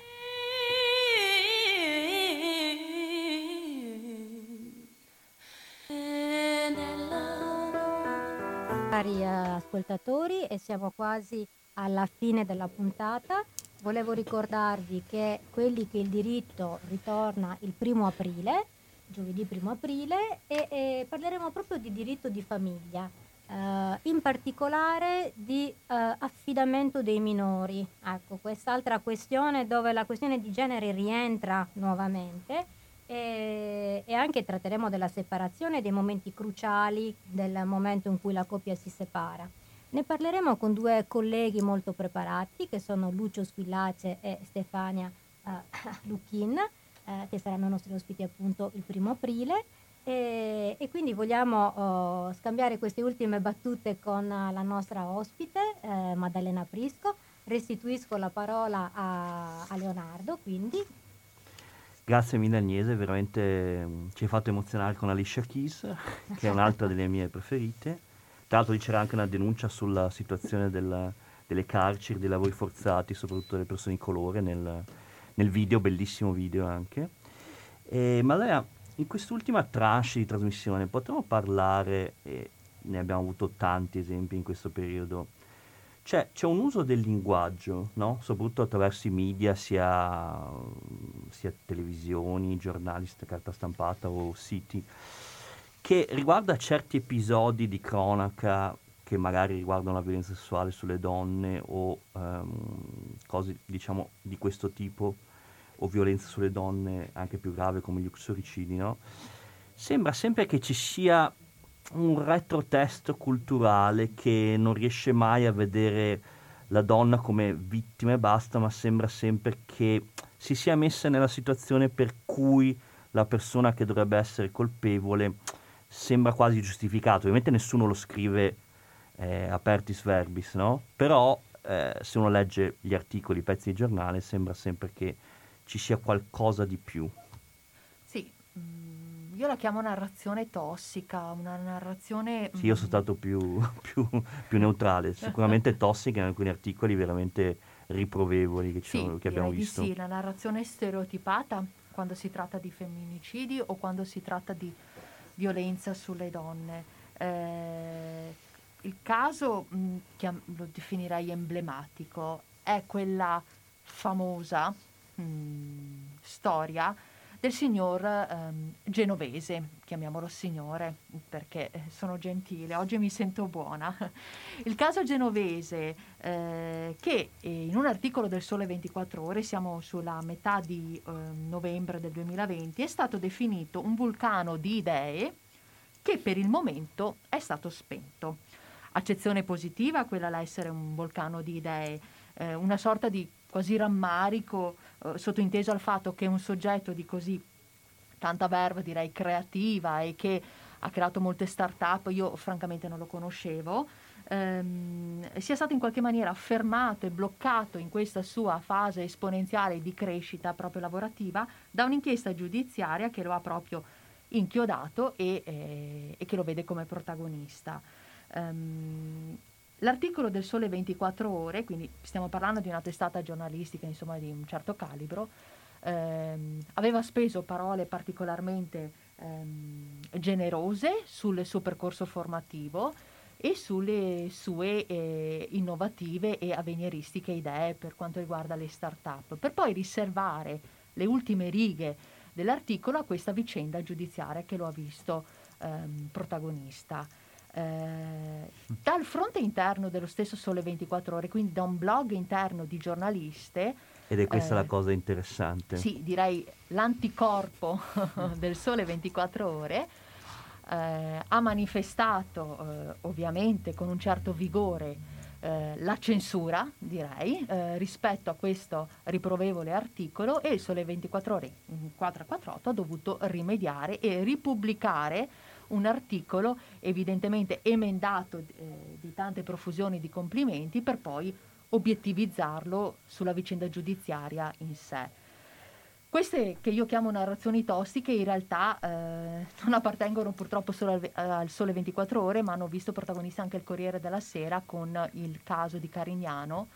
Cari ascoltatori, e siamo quasi alla fine della puntata. Volevo ricordarvi che quelli che il diritto ritorna il primo aprile, giovedì primo aprile, e, e parleremo proprio di diritto di famiglia, eh, in particolare di eh, affidamento dei minori. Ecco, quest'altra questione dove la questione di genere rientra nuovamente, e, e anche tratteremo della separazione, dei momenti cruciali del momento in cui la coppia si separa. Ne parleremo con due colleghi molto preparati, che sono Lucio Squillace e Stefania eh, Lucchin, eh, che saranno i nostri ospiti appunto il primo aprile, e, e quindi vogliamo oh, scambiare queste ultime battute con la nostra ospite, eh, Maddalena Prisco. Restituisco la parola a, a Leonardo, quindi. Grazie mille Agnese, veramente ci hai fatto emozionare con Alicia Keys, che è un'altra delle mie preferite. Tra l'altro c'era anche una denuncia sulla situazione della, delle carceri, dei lavori forzati, soprattutto delle persone di colore, nel, nel video, bellissimo video anche. E, ma allora, in quest'ultima tranche di trasmissione potremmo parlare, e ne abbiamo avuto tanti esempi in questo periodo, c'è, c'è un uso del linguaggio, no? Soprattutto attraverso i media, sia, sia televisioni, giornali, carta stampata o siti, che riguarda certi episodi di cronaca che magari riguardano la violenza sessuale sulle donne o um, cose diciamo di questo tipo, o violenza sulle donne anche più grave come gli uxoricidi, no? Sembra sempre che ci sia un retrotesto culturale che non riesce mai a vedere la donna come vittima e basta, ma sembra sempre che si sia messa nella situazione per cui la persona che dovrebbe essere colpevole sembra quasi giustificato. Ovviamente nessuno lo scrive eh, apertis verbis, no? Però eh, se uno legge gli articoli, i pezzi di giornale, sembra sempre che ci sia qualcosa di più. Sì, io la chiamo narrazione tossica, una narrazione... Sì, io sono stato più, più, più neutrale, sicuramente tossica in alcuni articoli veramente riprovevoli che, ci sì, sono, che abbiamo visto. Sì, la narrazione stereotipata quando si tratta di femminicidi o quando si tratta di violenza sulle donne. Eh, il caso mh, che lo definirei emblematico è quella famosa mh, storia del signor ehm, genovese, chiamiamolo signore perché sono gentile, oggi mi sento buona. Il caso genovese eh, che in un articolo del Sole ventiquattro Ore, siamo sulla metà di eh, novembre del duemilaventi, è stato definito un vulcano di idee che per il momento è stato spento. Accezione positiva, quella là essere un vulcano di idee, eh, una sorta di quasi rammarico, eh, sottointeso al fatto che un soggetto di così tanta verve, direi creativa, e che ha creato molte start-up, io francamente non lo conoscevo, ehm, sia stato in qualche maniera fermato e bloccato in questa sua fase esponenziale di crescita proprio lavorativa da un'inchiesta giudiziaria che lo ha proprio inchiodato e, eh, e che lo vede come protagonista. Um, l'articolo del Sole ventiquattro Ore, quindi stiamo parlando di una testata giornalistica, insomma, di un certo calibro, um, aveva speso parole particolarmente um, generose sul suo percorso formativo e sulle sue eh, innovative e avveniristiche idee per quanto riguarda le start-up, per poi riservare le ultime righe dell'articolo a questa vicenda giudiziaria che lo ha visto ehm, protagonista. Eh, dal fronte interno dello stesso Sole ventiquattro Ore, quindi da un blog interno di giornaliste... Ed è questa eh, la cosa interessante. Sì, direi l'anticorpo del Sole ventiquattro Ore, Eh, ha manifestato eh, ovviamente con un certo vigore eh, la censura, direi, eh, rispetto a questo riprovevole articolo, e il Sole ventiquattro Ore quattrocentoquarantotto ha dovuto rimediare e ripubblicare un articolo evidentemente emendato eh, di tante profusioni di complimenti per poi obiettivizzarlo sulla vicenda giudiziaria in sé. Queste che io chiamo narrazioni tossiche in realtà eh, non appartengono purtroppo solo al, al Sole ventiquattro Ore, ma hanno visto protagonista anche il Corriere della Sera con il caso di Carignano,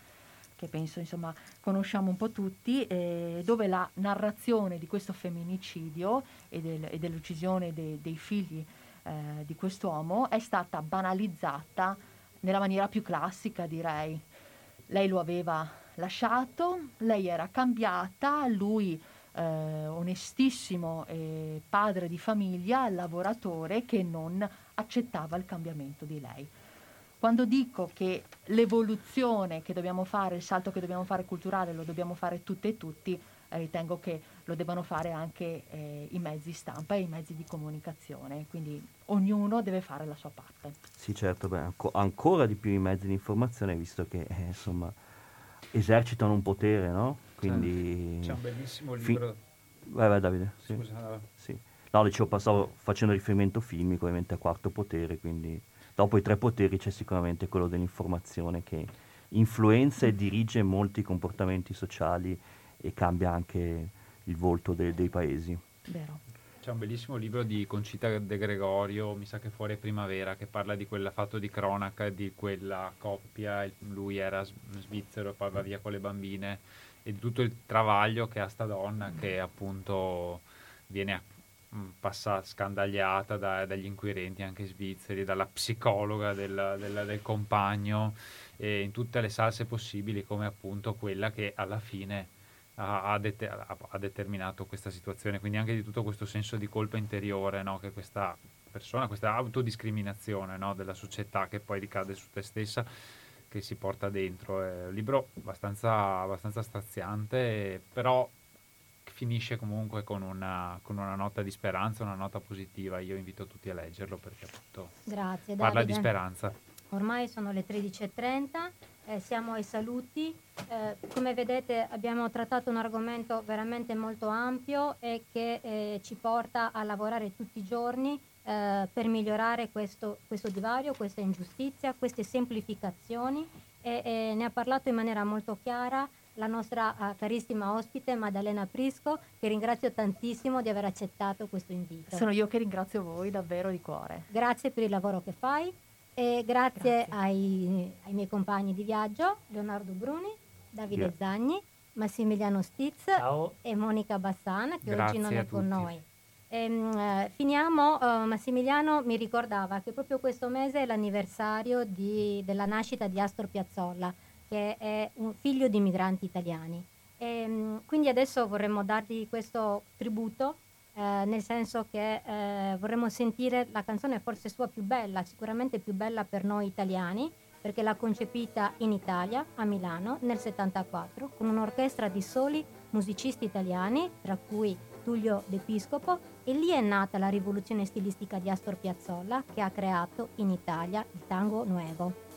che penso insomma conosciamo un po' tutti, eh, dove la narrazione di questo femminicidio e, del, e dell'uccisione de, dei figli eh, di quest'uomo è stata banalizzata nella maniera più classica, direi. Lei lo aveva lasciato, lei era cambiata, lui... Eh, onestissimo eh, padre di famiglia, lavoratore, che non accettava il cambiamento di lei. Quando dico che l'evoluzione che dobbiamo fare, il salto che dobbiamo fare culturale, lo dobbiamo fare tutte e tutti, eh, ritengo che lo debbano fare anche eh, i mezzi stampa e i mezzi di comunicazione, quindi ognuno deve fare la sua parte. Sì, certo, beh, anco- ancora di più i mezzi di informazione, visto che eh, insomma esercitano un potere, no? Quindi c'è un bellissimo libro fi- vai vai Davide sì. Scusa. Sì. No, dicevo, passavo facendo riferimento filmico ovviamente a Quarto Potere, quindi dopo i tre poteri c'è sicuramente quello dell'informazione che influenza e dirige molti comportamenti sociali e cambia anche il volto de- dei paesi. Vero. C'è un bellissimo libro di Concita De Gregorio, mi sa che Fuori Primavera, che parla di quel fatto di cronaca di quella coppia, lui era svizzero, poi va via con le bambine, e di tutto il travaglio che ha sta donna che appunto viene passa scandagliata da, dagli inquirenti anche svizzeri, dalla psicologa del, del, del compagno, e in tutte le salse possibili, come appunto quella che alla fine ha, ha, dete- ha determinato questa situazione. Quindi anche di tutto questo senso di colpa interiore, no? Che questa persona, questa autodiscriminazione, no? Della società, che poi ricade su te stessa, che si porta dentro. È un libro abbastanza, abbastanza straziante, però finisce comunque con una, con una nota di speranza, una nota positiva. Io invito tutti a leggerlo perché appunto Grazie, parla Davide. Di speranza. Ormai sono le tredici e trenta, eh, siamo ai saluti. Eh, come vedete abbiamo trattato un argomento veramente molto ampio e che eh, ci porta a lavorare tutti i giorni Uh, per migliorare questo, questo divario, questa ingiustizia, queste semplificazioni, e, e ne ha parlato in maniera molto chiara la nostra uh, carissima ospite Maddalena Prisco, che ringrazio tantissimo di aver accettato questo invito. Sono io che ringrazio voi davvero di cuore. Grazie per il lavoro che fai e grazie, grazie. Ai, ai miei compagni di viaggio Leonardo Bruni, Davide yeah. Zagni, Massimiliano Stiz Ciao. E Monica Bassan, che grazie oggi non è con noi. Ehm, finiamo, uh, Massimiliano mi ricordava che proprio questo mese è l'anniversario di, della nascita di Astor Piazzolla, che è un figlio di migranti italiani, ehm, quindi adesso vorremmo dargli questo tributo, eh, nel senso che eh, vorremmo sentire la canzone forse sua più bella, sicuramente più bella per noi italiani, perché l'ha concepita in Italia, a Milano, nel settantaquattro, con un'orchestra di soli musicisti italiani, tra cui Tullio d'Episcopo, e lì è nata la rivoluzione stilistica di Astor Piazzolla, che ha creato in Italia il tango nuovo.